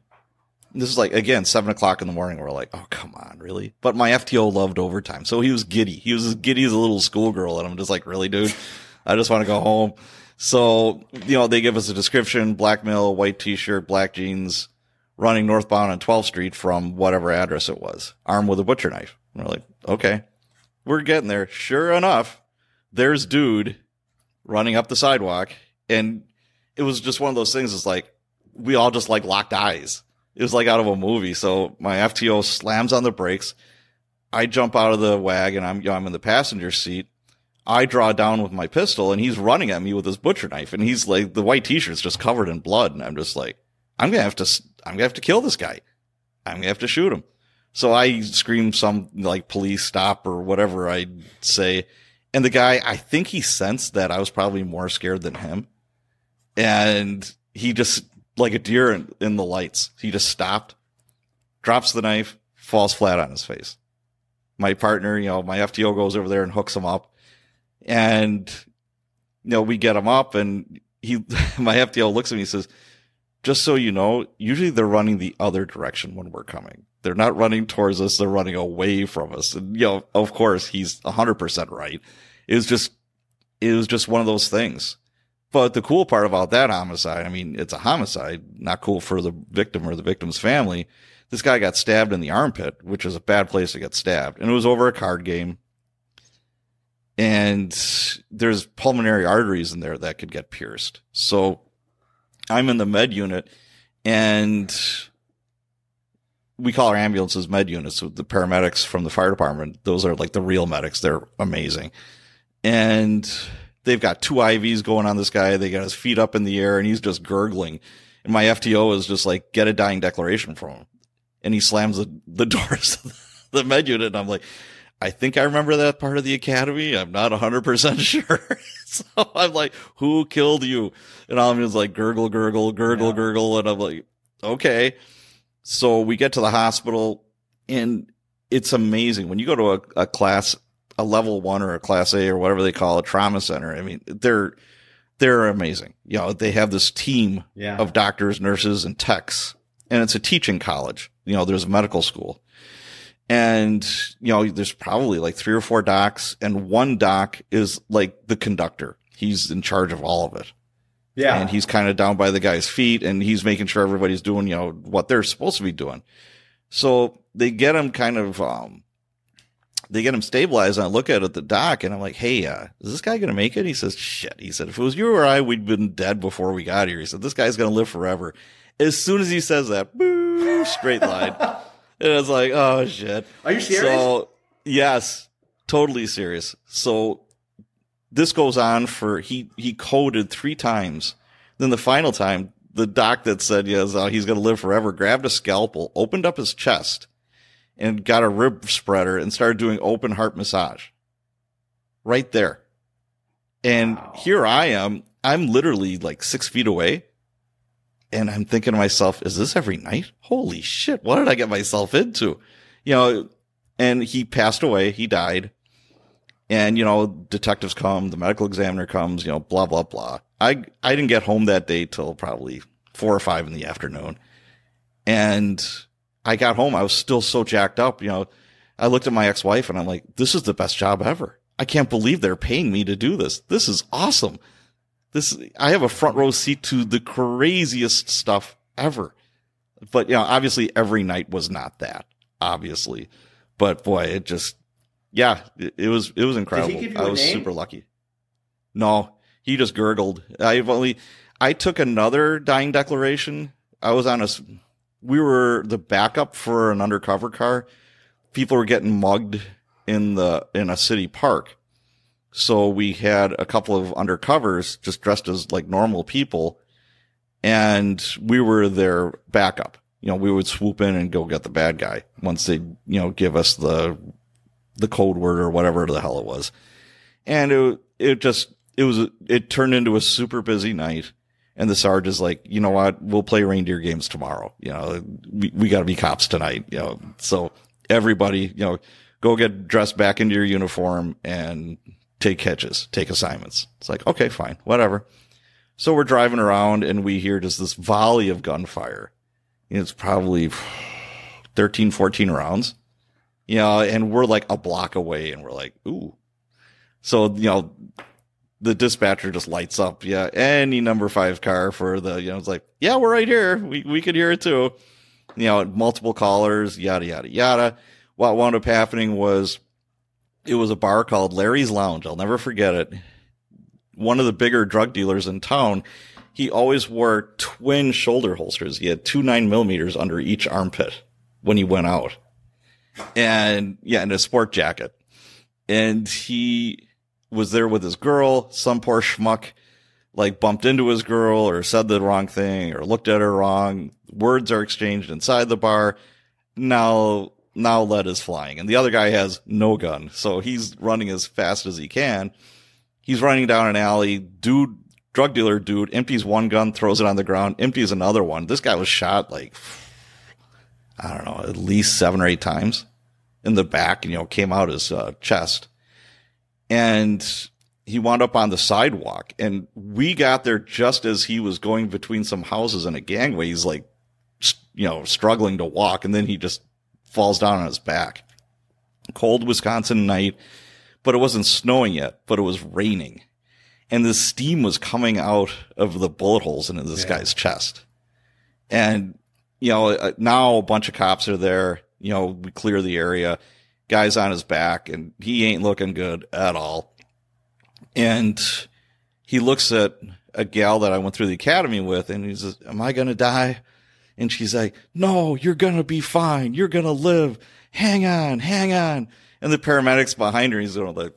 This is like, again, seven o'clock in the morning. We're like, oh, come on, really? But my F T O loved overtime. So he was giddy. He was as giddy as a little schoolgirl. And I'm just like, really, dude? I just want to go home. So, you know, they give us a description, black male, white T-shirt, black jeans, running northbound on twelfth street from whatever address it was, armed with a butcher knife. And we're like, okay, we're getting there. Sure enough, there's dude running up the sidewalk. And it was just one of those things. It's like we all just like locked eyes. It was like out of a movie. So my F T O slams on the brakes. I jump out of the wagon. I'm, you know, I'm in the passenger seat. I draw down with my pistol, and he's running at me with his butcher knife. And he's like, the white T-shirt's just covered in blood. And I'm just like, I'm gonna have to, I'm gonna have to kill this guy. I'm gonna have to shoot him. So I scream some like police stop or whatever I say. And the guy, I think he sensed that I was probably more scared than him, and he just. Like a deer in, in the lights. He just stopped, drops the knife, falls flat on his face. My partner, you know, my F T O goes over there and hooks him up. And, you know, we get him up, and he, my F T O looks at me and says, just so you know, usually they're running the other direction when we're coming. They're not running towards us. They're running away from us. And, you know, of course, he's one hundred percent right. It was just, it was just one of those things. But the cool part about that homicide, I mean, it's a homicide, not cool for the victim or the victim's family. This guy got stabbed in the armpit, which is a bad place to get stabbed. And it was over a card game. And there's pulmonary arteries in there that could get pierced. So I'm in the med unit, and we call our ambulances med units. So the paramedics from the fire department, those are like the real medics. They're amazing. And they've got two I Vs going on this guy. They got his feet up in the air, and he's just gurgling. And my F T O is just like, get a dying declaration from him. And he slams the, the doors of the med unit. And I'm like, I think I remember that part of the academy. I'm not one hundred percent sure. So I'm like, who killed you? And I'm just like, gurgle, gurgle, gurgle, yeah. gurgle. And I'm like, okay. So we get to the hospital, and it's amazing. When you go to a, a class a level one or a class A or whatever they call a trauma center. I mean, they're, they're amazing. You know, they have this team yeah. of doctors, nurses, and techs, and it's a teaching college. You know, there's a medical school, and you know, there's probably like three or four docs, and one doc is like the conductor. He's in charge of all of it. Yeah. And he's kind of down by the guy's feet, and he's making sure everybody's doing, you know, what they're supposed to be doing. So they get him kind of, um, they get him stabilized, and I look at it at the doc, and I'm like, hey, uh, is this guy going to make it? He says, shit. He said, if it was you or I, we'd been dead before we got here. He said, this guy's going to live forever. As soon as he says that, boo, straight line. And I was like, oh, shit. Are you serious? So, yes, totally serious. So this goes on for, he, he coded three times. Then the final time, the doc that said, yes, uh, he's going to live forever, grabbed a scalpel, opened up his chest, and got a rib spreader and started doing open heart massage right there. And wow. Here I am. I'm literally like six feet away. And I'm thinking to myself, is this every night? Holy shit. What did I get myself into? You know, and he passed away. He died. And, you know, detectives come, the medical examiner comes, you know, blah, blah, blah. I, I didn't get home that day till probably four or five in the afternoon. And I got home. I was still so jacked up. You know, I looked at my ex-wife and I'm like, this is the best job ever. I can't believe they're paying me to do this. This is awesome. This, I have a front row seat to the craziest stuff ever. But, you know, obviously every night was not that, obviously. But boy, it just, yeah, it, it was, it was incredible. Did he give you I a was name? Super lucky. No, he just gurgled. I've only, I took another dying declaration. I was on a, We were the backup for an undercover car. People were getting mugged in the in a city park. So we had a couple of undercovers just dressed as like normal people, and we were their backup. You know, we would swoop in and go get the bad guy once they, you know, give us the the code word or whatever the hell it was. And it it just it was it turned into a super busy night. And the Sarge is like, you know what? We'll play reindeer games tomorrow. You know, we, we got to be cops tonight. You know, so everybody, you know, go get dressed back into your uniform and take catches, take assignments. It's like, okay, fine, whatever. So we're driving around and we hear just this volley of gunfire. It's probably thirteen, fourteen rounds, you know, and we're like a block away and we're like, ooh. So, you know, the dispatcher just lights up. Yeah. Any number five car for the, you know, it's like, yeah, we're right here. We we could hear it too. You know, multiple callers, yada, yada, yada. What wound up happening was it was a bar called Larry's Lounge. I'll never forget it. One of the bigger drug dealers in town. He always wore twin shoulder holsters. He had two nine millimeters under each armpit when he went out, and yeah, and a sport jacket. And he was there with his girl. Some poor schmuck like bumped into his girl or said the wrong thing or looked at her wrong. Words are exchanged inside the bar. Now, now lead is flying. And the other guy has no gun. So he's running as fast as he can. He's running down an alley. Dude, drug dealer dude, empties one gun, throws it on the ground, empties another one. This guy was shot like, I don't know, at least seven or eight times in the back and, you know, came out his uh, chest. And he wound up on the sidewalk, and we got there just as he was going between some houses and a gangway. He's like, you know, struggling to walk. And then he just falls down on his back. Cold Wisconsin night, but it wasn't snowing yet, but it was raining. and the steam was coming out of the bullet holes into this yeah. guy's chest. And, you know, now a bunch of cops are there. You know, we clear the area. Guy's on his back, and he ain't looking good at all. And he looks at a gal that I went through the academy with, and he says, am I going to die? And she's like, no, you're going to be fine. You're going to live. Hang on, hang on. And the paramedic's behind her. He's going like,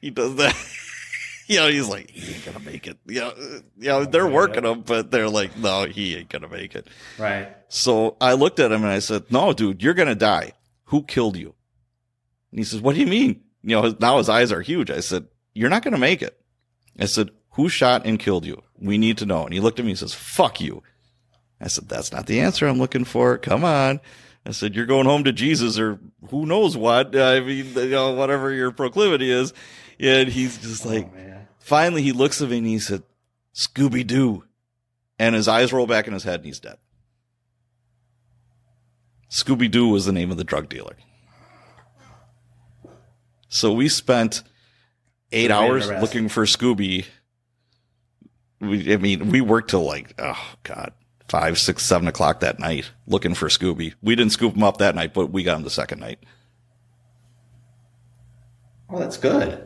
he does that. You know, he's like, he ain't going to make it. You know, you know they're working him, but they're like, no, he ain't going to make it. Right. So I looked at him and I said, no, dude, you're going to die. Who killed you? And he says, what do you mean? You know, now his eyes are huge. I said, you're not going to make it. I said, who shot and killed you? We need to know. And he looked at me and says, fuck you. I said, that's not the answer I'm looking for. Come on. I said, you're going home to Jesus or who knows what. I mean, you know, whatever your proclivity is. And he's just like, oh, finally, he looks at me and he said, Scooby-Doo. And his eyes roll back in his head and he's dead. Scooby-Doo was the name of the drug dealer. So we spent eight hours looking for Scooby. We, I mean, we worked till like, oh, God, five, six, seven o'clock that night looking for Scooby. We didn't scoop him up that night, but we got him the second night. Oh, that's good.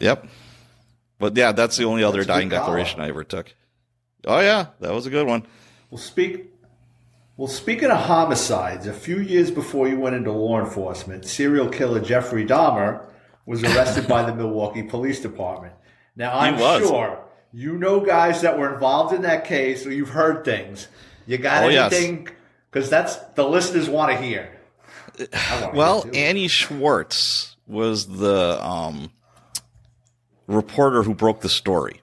Yep. But, yeah, that's the only other dying declaration I ever took. Oh, yeah, that was a good one. Well, speak... Well, speaking of homicides, a few years before you went into law enforcement, serial killer Jeffrey Dahmer was arrested by the Milwaukee Police Department. Now, I'm sure you know guys that were involved in that case or you've heard things. You got oh, anything? Because yes. that's the listeners want to hear. Well, Annie Schwartz was the um, reporter who broke the story.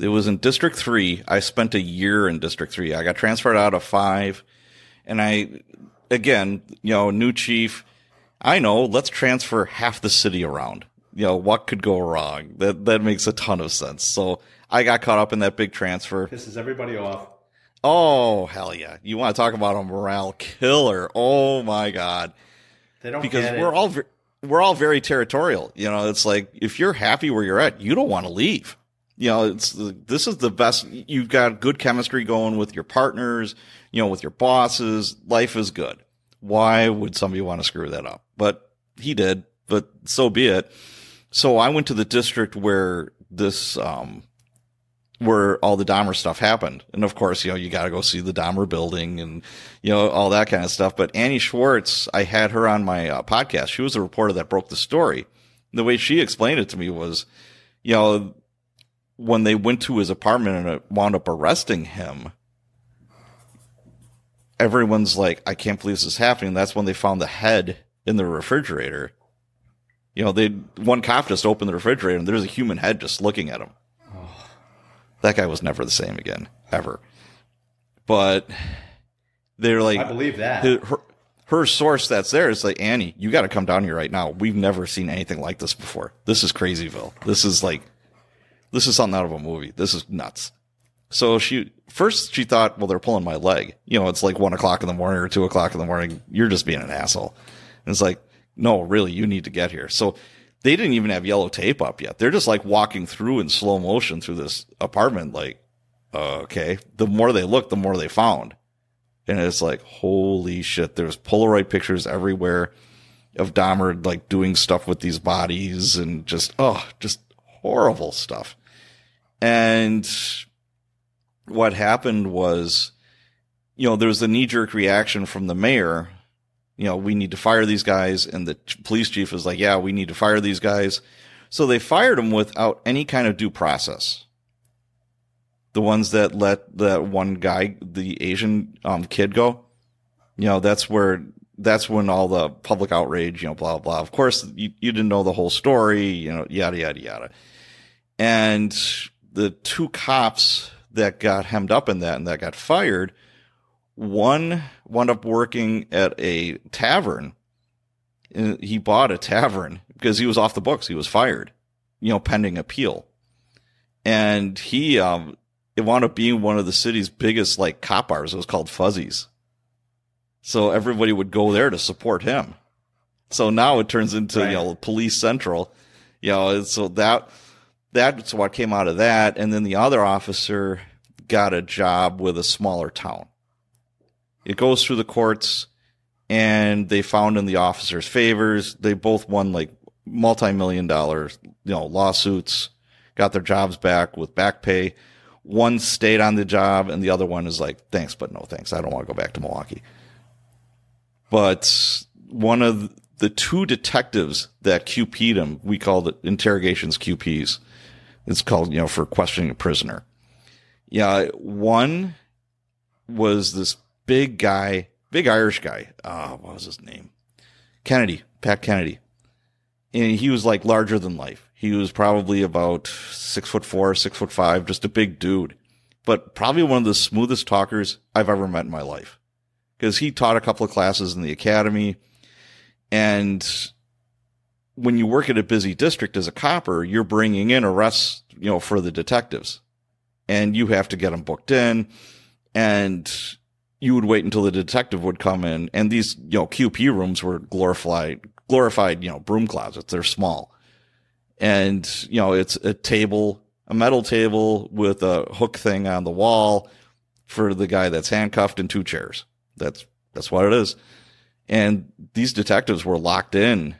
It was in District three. I spent a year in District three. I got transferred out of five. And I, again, you know, new chief, I know, let's transfer half the city around. You know, what could go wrong? That that makes a ton of sense. So I got caught up in that big transfer. Pisses everybody off. Oh, hell yeah. You want to talk about a morale killer. Oh, my God. They don't because get it. We're all, we're all very territorial. You know, it's like if you're happy where you're at, you don't want to leave. You know, it's this is the best. You've got good chemistry going with your partners, you know, with your bosses. Life is good. Why would somebody want to screw that up? But he did, but so be it. So I went to the district where this, um, where all the Dahmer stuff happened. And of course, you know, you got to go see the Dahmer building and, you know, all that kind of stuff. But Annie Schwartz, I had her on my uh, podcast. She was the reporter that broke the story. And the way she explained it to me was, you know, when they went to his apartment and wound up arresting him, everyone's like, I can't believe this is happening. That's when they found the head in the refrigerator. You know, they one cop just opened the refrigerator and there's a human head just looking at him. Oh. That guy was never the same again, ever. But they're like, I believe that. Her, her source that's there is like, Annie, you got to come down here right now. We've never seen anything like this before. This is Crazyville. This is like, This is something out of a movie. This is nuts. So she first she thought, well, they're pulling my leg. You know, it's like one o'clock in the morning or two o'clock in the morning. You're just being an asshole. And it's like, no, really, you need to get here. So they didn't even have yellow tape up yet. They're just like walking through in slow motion through this apartment. Like, uh, okay, the more they looked, the more they found. And it's like, holy shit. There's Polaroid pictures everywhere of Dahmer like doing stuff with these bodies and just, oh, just horrible stuff. And what happened was, you know, there was the knee-jerk reaction from the mayor. You know, we need to fire these guys. And the police chief was like, yeah, we need to fire these guys. So they fired them without any kind of due process. The ones that let that one guy, the Asian um, kid go, you know, that's where, that's when all the public outrage, you know, blah, blah. Of course, you, you didn't know the whole story, you know, yada, yada, yada. And the two cops that got hemmed up in that and that got fired, one wound up working at a tavern. He bought a tavern because he was off the books. He was fired, you know, pending appeal. And he, um, it wound up being one of the city's biggest, like, cop bars. It was called Fuzzy's. So everybody would go there to support him. So now it turns into, right. you know, Police Central. You know, so that... that's what came out of that. And then the other officer got a job with a smaller town. It goes through the courts, and they found in the officer's favors. They both won like multi-million dollar, you know, lawsuits, got their jobs back with back pay. One stayed on the job, and the other one is like, thanks, but no thanks. I don't want to go back to Milwaukee. But one of the two detectives that Q P'd him, we called it interrogations Q Ps. It's called, you know, for questioning a prisoner. Yeah, one was this big guy, big Irish guy. Uh, what was his name? Kennedy, Pat Kennedy. And he was like larger than life. He was probably about six foot four, six foot five, just a big dude, but probably one of the smoothest talkers I've ever met in my life. Because he taught a couple of classes in the academy. And when you work at a busy district as a copper, you're bringing in arrests, you know, for the detectives, and you have to get them booked in, and you would wait until the detective would come in. And these, you know, Q P rooms were glorified, glorified, you know, broom closets. They're small. And, you know, it's a table, a metal table with a hook thing on the wall for the guy that's handcuffed and two chairs. That's, that's what it is. And these detectives were locked in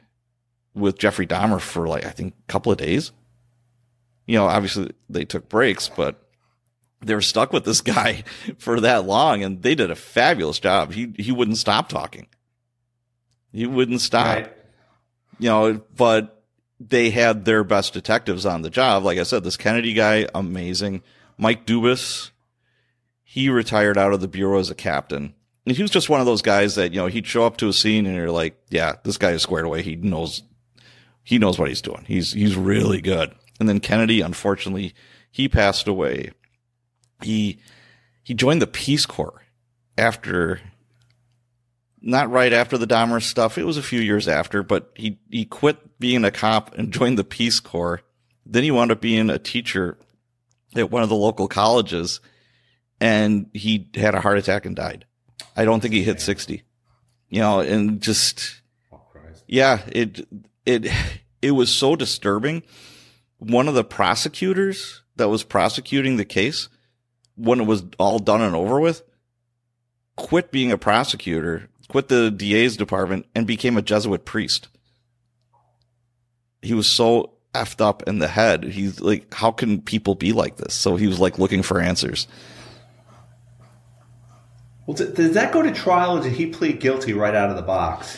with Jeffrey Dahmer for like, I think a couple of days. You know, obviously they took breaks, but they were stuck with this guy for that long, and they did a fabulous job. He, he wouldn't stop talking. He wouldn't stop, right. You know, but they had their best detectives on the job. Like I said, this Kennedy guy, amazing. Mike Dubis, he retired out of the bureau as a captain. And he was just one of those guys that, you know, he'd show up to a scene and you're like, yeah, this guy is squared away. He knows, he knows what he's doing. He's, he's really good. And then Kennedy, unfortunately, he passed away. He, he joined the Peace Corps after, not right after the Dahmer stuff. It was a few years after, but he, he quit being a cop and joined the Peace Corps. Then he wound up being a teacher at one of the local colleges, and he had a heart attack and died. I don't think he hit sixty, you know, and just, yeah, it, it, it was so disturbing. One of the prosecutors that was prosecuting the case, when it was all done and over with, quit being a prosecutor, quit the D A's department, and became a Jesuit priest. He was so effed up in the head. He's like, how can people be like this? So he was like looking for answers. Well, did that go to trial, or did he plead guilty right out of the box?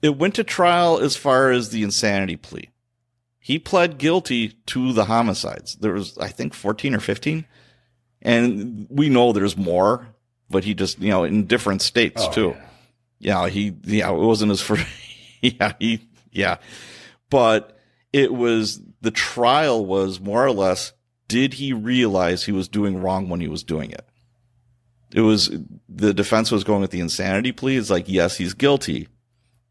It went to trial as far as the insanity plea. He pled guilty to the homicides. There was, I think, fourteen or fifteen. And we know there's more, but he just, you know, in different states, oh, too. Yeah, yeah he, yeah, it wasn't his first. yeah, he, yeah. But it was, the trial was more or less, did he realize he was doing wrong when he was doing it? It was, the defense was going with the insanity plea. It's like, yes, he's guilty,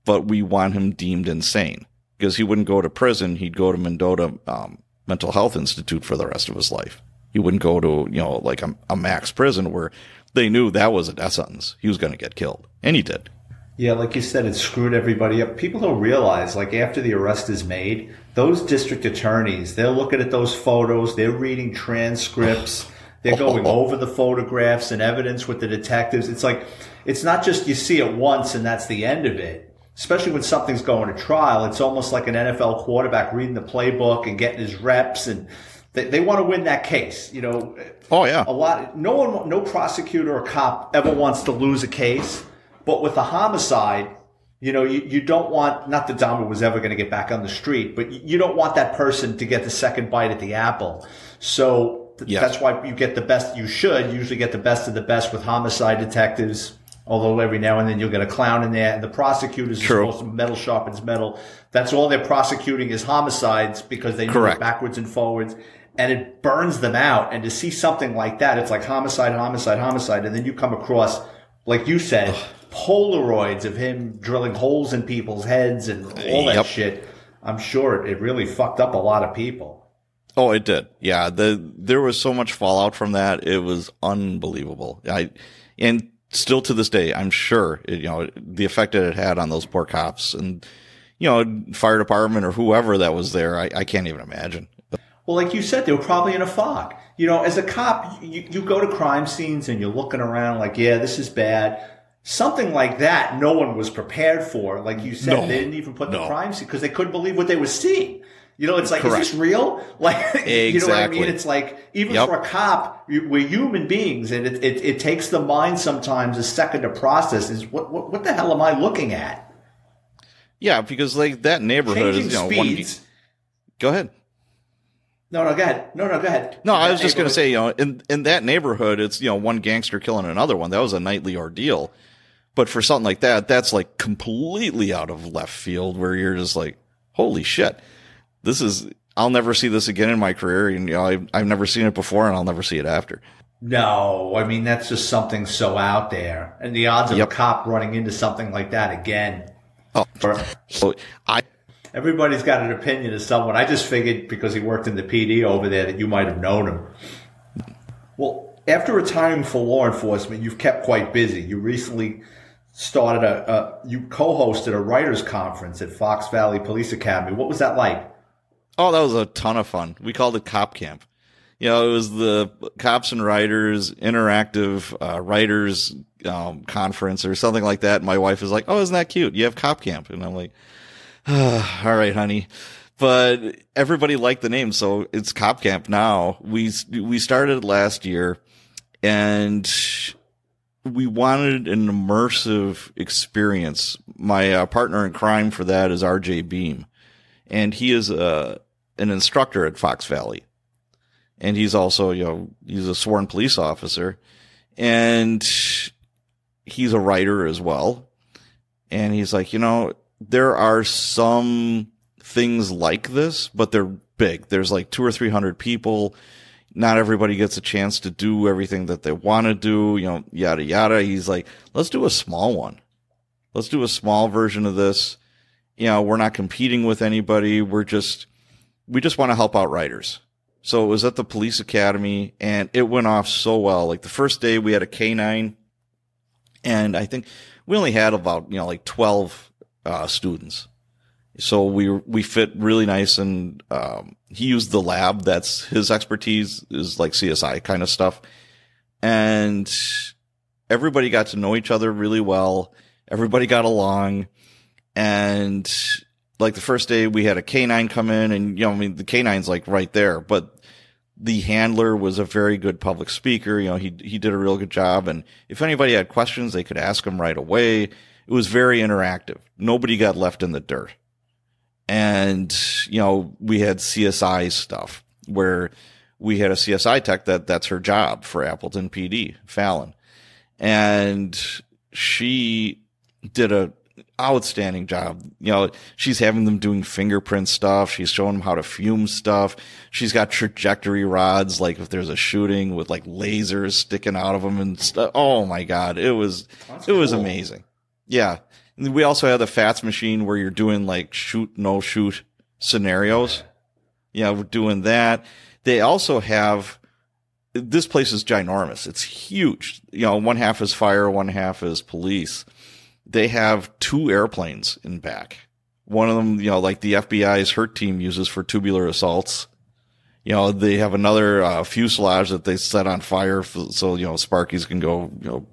but we want him deemed insane because he wouldn't go to prison. He'd go to Mendota um, Mental Health Institute for the rest of his life. He wouldn't go to, you know, like a, a max prison where they knew that was a death sentence. He was going to get killed, and he did. Yeah, like you said, it screwed everybody up. People don't realize, like, after the arrest is made, those district attorneys, they're looking at those photos, they're reading transcripts. They're going over the photographs and evidence with the detectives. It's like, it's not just you see it once and that's the end of it. Especially when something's going to trial, it's almost like an N F L quarterback reading the playbook and getting his reps, and they, they want to win that case. You know, oh yeah, a lot. No one, no prosecutor or cop ever wants to lose a case, but with a homicide, you know, you, you don't want, not that Dahmer was ever going to get back on the street, but you don't want that person to get the second bite at the apple. So. Yes. That's why you get the best, you should usually get the best of the best with homicide detectives, although every now and then you'll get a clown in there. And the prosecutors True. Are supposed to metal sharpens metal. That's all they're prosecuting is homicides because they do it backwards and forwards, and it burns them out. And to see something like that, it's like homicide, homicide, homicide. And then you come across, like you said, Ugh. Polaroids of him drilling holes in people's heads and all that yep. shit. I'm sure it really fucked up a lot of people. Oh, it did. Yeah, the there was so much fallout from that. It was unbelievable. I, and still to this day, I'm sure, it, you know, the effect that it had on those poor cops. And you know, fire department or whoever that was there. I, I can't even imagine. Well, like you said, they were probably in a fog. You know, as a cop, you, you go to crime scenes and you're looking around like, yeah, this is bad. Something like that no one was prepared for. Like you said, no, they didn't even put no. the crime scene because they couldn't believe what they were seeing. You know, it's like, Correct. Is this real? Like, exactly. You know what I mean? It's like, even yep. for a cop, we're human beings, and it, it, it takes the mind sometimes a second to process. Is what, what what the hell am I looking at? Yeah, because like that neighborhood Changing is, you know, speeds. One. Go ahead. No, no, go ahead. No, no, go ahead. No, I was just going to say, you know, in, in that neighborhood, it's, you know, one gangster killing another one. That was a nightly ordeal. But for something like that, that's like completely out of left field where you're just like, holy shit, this is, I'll never see this again in my career. And, you know, I've, I've never seen it before and I'll never see it after. No, I mean, that's just something so out there. And the odds of yep. a cop running into something like that again. Oh, for- so I. Everybody's got an opinion of someone. I just figured because he worked in the P D over there that you might have known him. Well, after retiring from law enforcement, you've kept quite busy. You recently started a, a you co-hosted a writers' conference at Fox Valley Police Academy. What was that like? Oh, that was a ton of fun. We called it Cop Camp. You know, it was the Cops and Writers interactive uh, writers um, conference or something like that. And my wife is like, "Oh, isn't that cute? You have Cop Camp," and I'm like. All right, honey. But everybody liked the name, so it's Cop Camp now. We we started last year, and we wanted an immersive experience. My uh, partner in crime for that is R J. Beam, and he is a, an instructor at Fox Valley. And he's also, you know, he's a sworn police officer, and he's a writer as well. And he's like, you know... There are some things like this, but they're big. There's like two or three hundred people. Not everybody gets a chance to do everything that they want to do, you know, yada, yada. He's like, let's do a small one. Let's do a small version of this. You know, we're not competing with anybody. We're just, we just want to help out writers. So it was at the police academy and it went off so well. Like the first day we had a K nine and I think we only had about, you know, like twelve Uh, students. So we we fit really nice, and um, he used the lab. That's his expertise, is like C S I kind of stuff. And everybody got to know each other really well. Everybody got along. And like the first day we had a K nine come in, and you know, I mean, the K nine's like right there, but the handler was a very good public speaker. You know, he he did a real good job. And if anybody had questions, they could ask him right away. It was very interactive. Nobody got left in the dirt. And, you know, we had C S I stuff where we had a C S I tech that that's her job for Appleton P D, Fallon. And she did a outstanding job. You know, she's having them doing fingerprint stuff. She's showing them how to fume stuff. She's got trajectory rods. Like if there's a shooting with like lasers sticking out of them and stuff. Oh my God. It was, that's it cool. was amazing. Yeah. And we also had the F A T S machine where you're doing like shoot, no shoot scenarios. Yeah. We're doing that. They also have, this place is ginormous. It's huge. You know, one half is fire, one half is police. They have two airplanes in back. One of them, you know, like the F B I's HERT team uses for tubular assaults. You know, they have another uh, fuselage that they set on fire. For, so, you know, Sparkies can go, you know,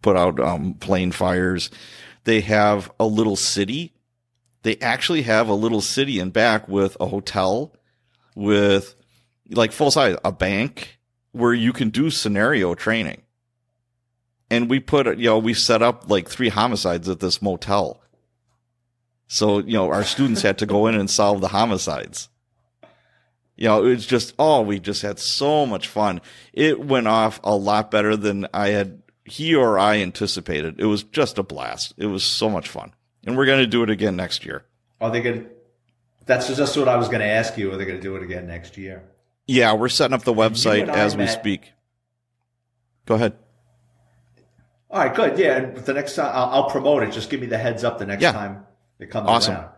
put out um, plane fires. They have a little city. They actually have a little city in back with a hotel, with like full size, a bank where you can do scenario training. And we put, you know, we set up like three homicides at this motel. So, you know, our students had to go in and solve the homicides. You know, it's just, oh, we just had so much fun. It went off a lot better than I had, he or I anticipated. It was just a blast. It was so much fun. And we're going to do it again next year. Are they going to, that's just what I was going to ask you. Are they going to do it again next year? Yeah, we're setting up the website as we speak. Go ahead. All right, good. Yeah, and the next time I'll, I'll promote it. Just give me the heads up the next yeah. time it comes awesome. Around.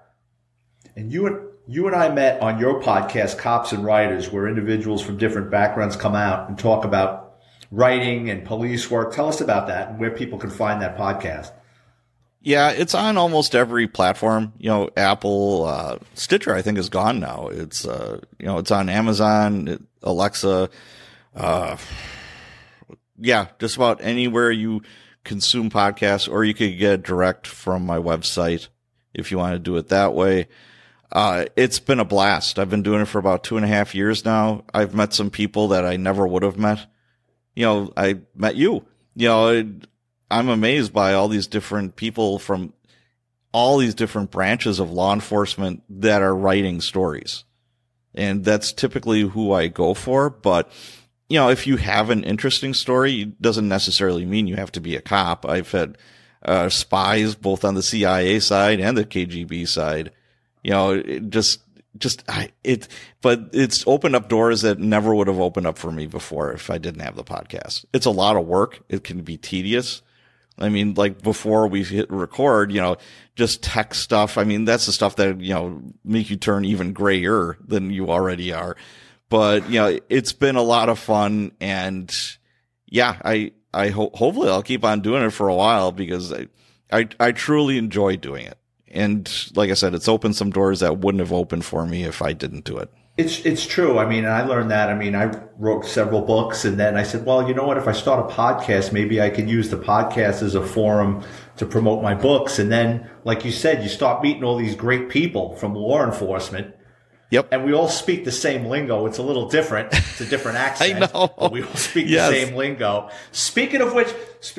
And you and you and I met on your podcast, Cops and Writers, where individuals from different backgrounds come out and talk about writing and police work. Tell us about that and where people can find that podcast. Yeah, it's on almost every platform. You know, Apple, uh, Stitcher, I think, is gone now. It's, uh, you know, it's on Amazon, Alexa. Uh, yeah, just about anywhere you consume podcasts, or you could get direct from my website if you want to do it that way. Uh, it's been a blast. I've been doing it for about two and a half years now. I've met some people that I never would have met. You know, I met you. You know, it, I'm amazed by all these different people from all these different branches of law enforcement that are writing stories. And that's typically who I go for. But, you know, if you have an interesting story, it doesn't necessarily mean you have to be a cop. I've had uh, spies both on the C I A side and the K G B side. You know, it just, just, I, it, but it's opened up doors that never would have opened up for me before if I didn't have the podcast. It's a lot of work. It can be tedious. I mean, like before we hit record, you know, just tech stuff. I mean, that's the stuff that, you know, make you turn even grayer than you already are. But, you know, it's been a lot of fun. And yeah, I, I ho- hopefully I'll keep on doing it for a while because I, I, I truly enjoy doing it. And like I said, it's opened some doors that wouldn't have opened for me if I didn't do it. It's it's true. I mean, I learned that. I mean, I wrote several books, and then I said, well, you know what? If I start a podcast, maybe I could use the podcast as a forum to promote my books. And then, like you said, you start meeting all these great people from law enforcement. Yep. And we all speak the same lingo. It's a little different. It's a different accent. I know. But we all speak yes. the same lingo. Speaking of which,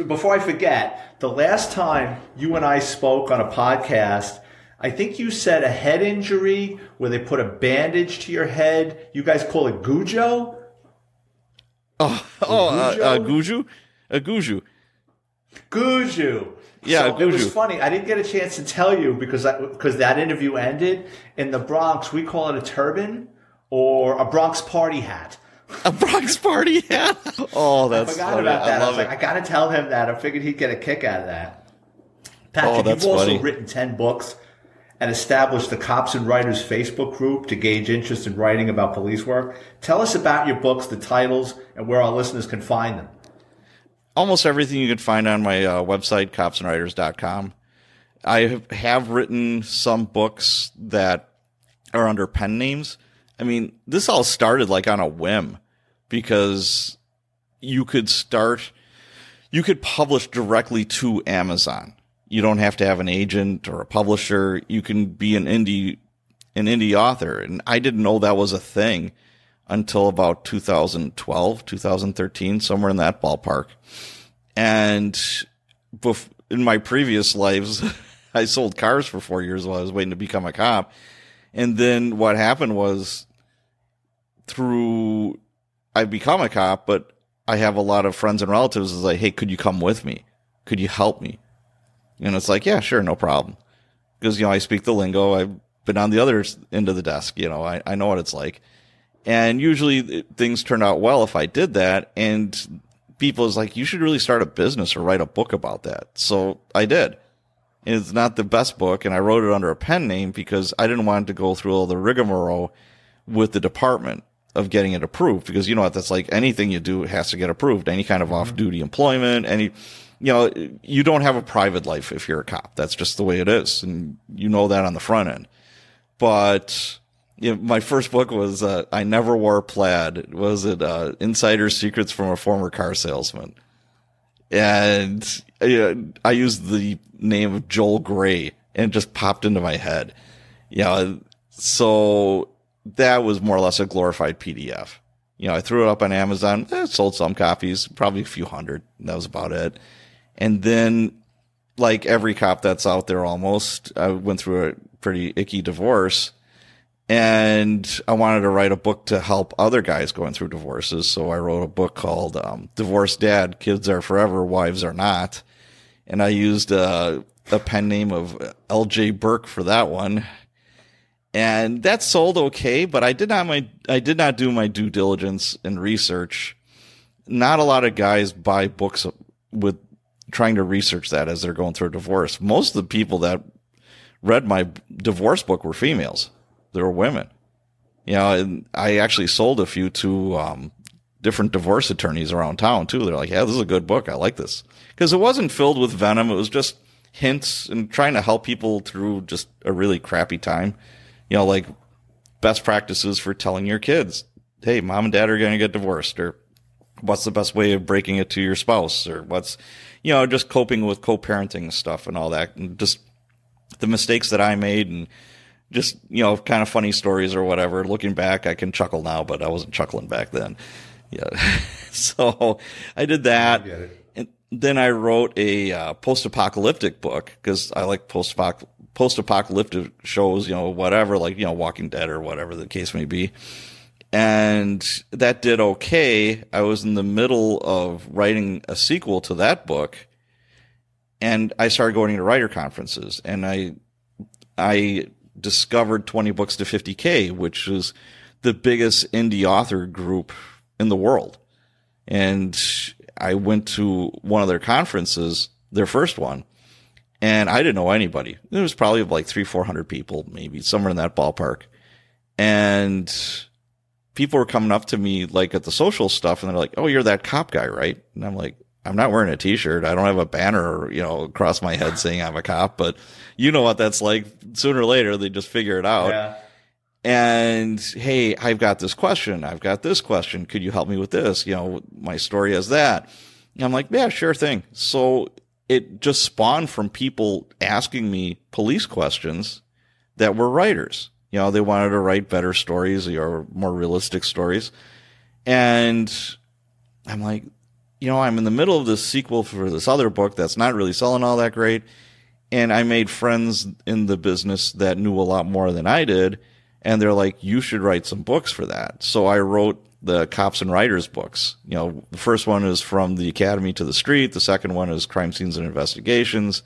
before I forget, the last time you and I spoke on a podcast, I think you said a head injury where they put a bandage to your head. You guys call it gujo? Oh, oh gujo? Uh, uh, guju? A guju. Guju. Yeah, so it was funny. I didn't get a chance to tell you because because that interview ended. In the Bronx, we call it a turban or a Bronx party hat. A Bronx party hat? Oh, that's I forgot funny. about that. I, I was it. like, I got to tell him that. I figured he'd get a kick out of that. Patrick, oh, you've also funny. written ten books and established the Cops and Writers Facebook group to gauge interest in writing about police work. Tell us about your books, the titles, and where our listeners can find them. Almost everything you can find on my uh, website, cops and writers dot com. I have, have written some books that are under pen names. I mean, this all started like on a whim because you could start, you could publish directly to Amazon. You don't have to have an agent or a publisher. You can be an indie, an indie author. And I didn't know that was a thing until about two thousand twelve, two thousand thirteen, somewhere in that ballpark. And bef- in my previous lives, I sold cars for four years while I was waiting to become a cop. And then what happened was through, I've become a cop, but I have a lot of friends and relatives is like, hey, could you come with me? Could you help me? And it's like, yeah, sure, no problem. Because, you know, I speak the lingo. I've been on the other end of the desk. You know, I, I know what it's like. And usually things turned out well if I did that. And people is like, you should really start a business or write a book about that. So I did. And it's not the best book. And I wrote it under a pen name because I didn't want to go through all the rigmarole with the department of getting it approved. Because you know what? That's like anything you do has to get approved. Any kind of off-duty employment, any, you know, you don't have a private life if you're a cop. That's just the way it is. And you know that on the front end. But yeah, my first book was uh, I Never Wore Plaid. Was it uh, Insider Secrets from a Former Car Salesman? And uh, I used the name of Joel Gray, and it just popped into my head. Yeah, so that was more or less a glorified P D F. You know, I threw it up on Amazon. I sold some copies, probably a few hundred. That was about it. And then, like every cop that's out there, almost, I went through a pretty icky divorce. And I wanted to write a book to help other guys going through divorces. So I wrote a book called um, Divorced Dad, Kids Are Forever, Wives Are Not. And I used uh, a pen name of L J Burke for that one. And that sold okay, but I did not my I did not do my due diligence and research. Not a lot of guys buy books with trying to research that as they're going through a divorce. Most of the people that read my divorce book were females. There were women, you know, and I actually sold a few to um, different divorce attorneys around town too. They're like, yeah, this is a good book. I like this because it wasn't filled with venom. It was just, hints and trying to help people through just a really crappy time. You know, like best practices for telling your kids, hey, mom and dad are going to get divorced, or what's the best way of breaking it to your spouse, or what's, you know, just coping with co-parenting stuff and all that, and just the mistakes that I made, and just, you know, kind of funny stories or whatever. Looking back, I can chuckle now, but I wasn't chuckling back then. Yeah. So I did that. I and then I wrote a uh, post-apocalyptic book, because I like post-apoc- post-apocalyptic shows, you know, whatever, like, you know, Walking Dead or whatever the case may be. And that did okay. I was in the middle of writing a sequel to that book, and I started going to writer conferences, and I, I discovered twenty books to fifty k, which is the biggest indie author group in the world. And I went to one of their conferences, their first one, and I didn't know anybody. There was probably like three, four hundred people, maybe somewhere in that ballpark. And people were coming up to me like at the social stuff, and they're like, oh, you're that cop guy, right? And I'm like, I'm not wearing a t-shirt. I don't have a banner, you know, across my head saying I'm a cop, but you know what that's like. Sooner or later, they just figure it out. Yeah. And, hey, I've got this question. I've got this question. Could you help me with this? You know, my story is that. And I'm like, yeah, sure thing. So it just spawned from people asking me police questions that were writers. You know, they wanted to write better stories or more realistic stories. And I'm like, you know, I'm in the middle of this sequel for this other book that's not really selling all that great. And I made friends in the business that knew a lot more than I did. And they're like, you should write some books for that. So I wrote the Cops and Writers books. You know, the first one is From the Academy to the Street. The second one is Crime Scenes and Investigations.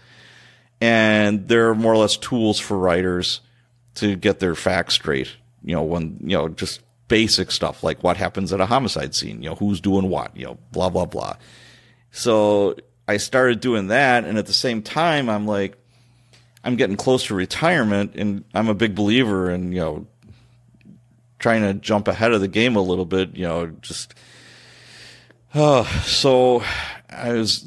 And they're more or less tools for writers to get their facts straight. You know, when, you know, just basic stuff like what happens at a homicide scene, you know, who's doing what, you know, blah, blah, blah. So I started doing that. And at the same time, I'm like, I'm getting close to retirement, and I'm a big believer in, you know, trying to jump ahead of the game a little bit, you know, just, oh, so I was,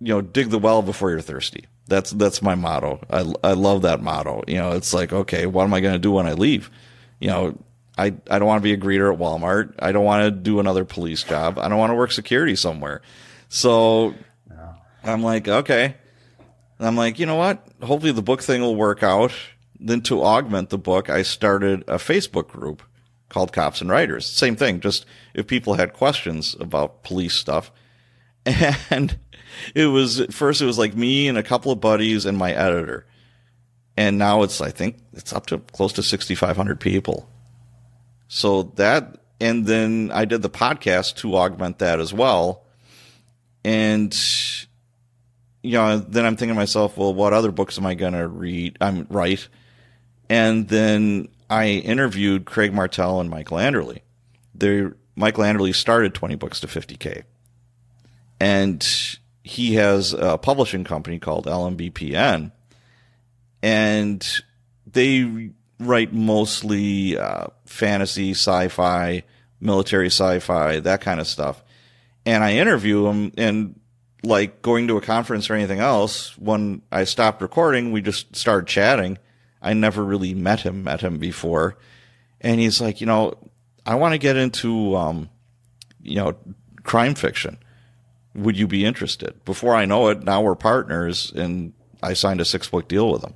you know, dig the well before you're thirsty. That's, that's my motto. I, I love that motto. You know, it's like, okay, what am I going to do when I leave? You know, I, I don't want to be a greeter at Walmart. I don't want to do another police job. I don't want to work security somewhere. So no. I'm like, okay. And I'm like, you know what? Hopefully the book thing will work out. Then to augment the book, I started a Facebook group called Cops and Writers. Same thing, just if people had questions about police stuff. And it was, at first it was like me and a couple of buddies and my editor. And now it's, I think it's up to close to sixty-five hundred people. So that, and then I did the podcast to augment that as well. And, you know, then I'm thinking to myself, well, what other books am I going to read? I'm write. And then I interviewed Craig Martell and Michael Anderle. They, Michael Anderle started twenty books to fifty k. And he has a publishing company called L M B P N. And they write mostly uh, fantasy, sci-fi, military sci-fi, that kind of stuff. And I interview him, and like going to a conference or anything else, when I stopped recording, we just started chatting. I never really met him, met him before. And he's like, you know, I want to get into, um, you know, crime fiction. Would you be interested? Before I know it, now we're partners, and I signed a six-book deal with him.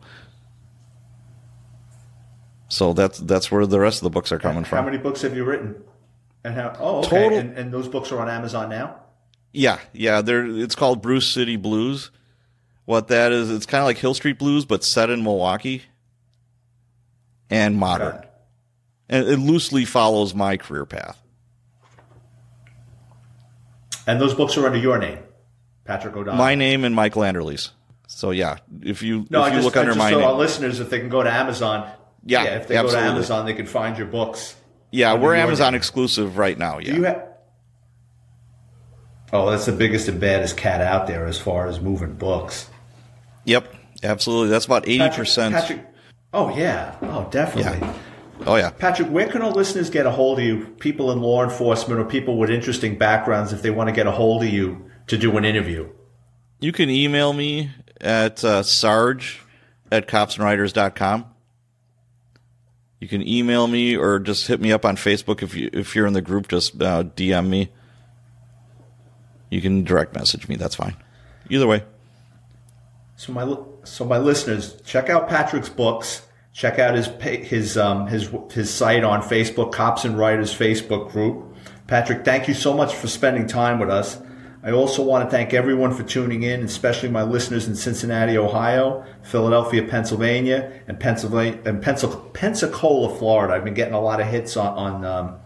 So that's that's where the rest of the books are coming and from. How many books have you written? And how? Oh, okay. Total, and, and those books are on Amazon now? Yeah, yeah. They're, it's called Brew City Blues. What that is, it's kind of like Hill Street Blues, but set in Milwaukee and modern. Okay. And it loosely follows my career path. And those books are under your name, Patrick O'Donnell. My name and Michael Anderle's. So, yeah, if you, no, if you just, look under just my so name. Our listeners, if they can go to Amazon... Yeah, yeah, if they absolutely. go to Amazon, they can find your books. Yeah, we're Amazon name. exclusive right now. Yeah. Do you ha- oh, that's the biggest and baddest cat out there as far as moving books. Yep, absolutely. That's about eighty percent. Patrick. Oh yeah. Oh, definitely. Yeah. Oh yeah. Patrick, where can our listeners get a hold of you? People in law enforcement or people with interesting backgrounds, if they want to get a hold of you to do an interview. You can email me at uh, sarge at cops and writers dot com. You can email me or just hit me up on Facebook. If, you, if you're in the group, just uh, D M me. You can direct message me. That's fine. Either way. So my so my listeners, check out Patrick's books. Check out his his um, his his site on Facebook, Cops and Writers Facebook group. Patrick, thank you so much for spending time with us. I also want to thank everyone for tuning in, especially my listeners in Cincinnati, Ohio, Philadelphia, Pennsylvania, and Pennsylvania and Pensacola, Florida. I've been getting a lot of hits on, on um,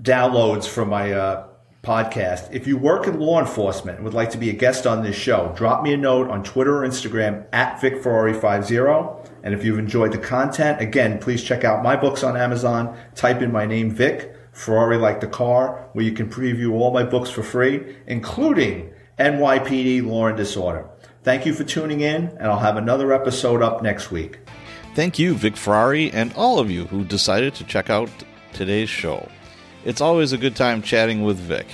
downloads from my uh, podcast. If you work in law enforcement and would like to be a guest on this show, drop me a note on Twitter or Instagram at Vic Ferrari fifty. And if you've enjoyed the content, again, please check out my books on Amazon. Type in my name, Vic Ferrari, like the car, where you can preview all my books for free, including N Y P D Law and Disorder. Thank you for tuning in, and I'll have another episode up next week. Thank you, Vic Ferrari, and all of you who decided to check out today's show. It's always a good time chatting with Vic.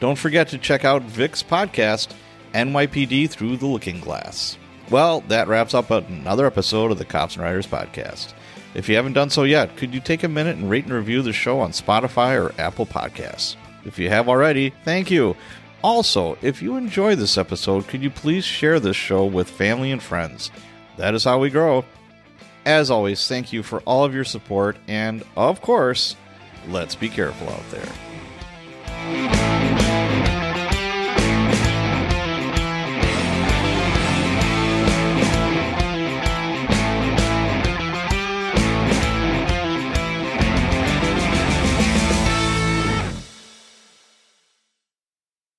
Don't forget to check out Vic's podcast, N Y P D Through the Looking Glass. Well, that wraps up another episode of the Cops and Writers podcast. If you haven't done so yet, could you take a minute and rate and review the show on Spotify or Apple Podcasts? If you have already, thank you. Also, if you enjoy this episode, could you please share this show with family and friends? That is how we grow. As always, thank you for all of your support, and of course, let's be careful out there.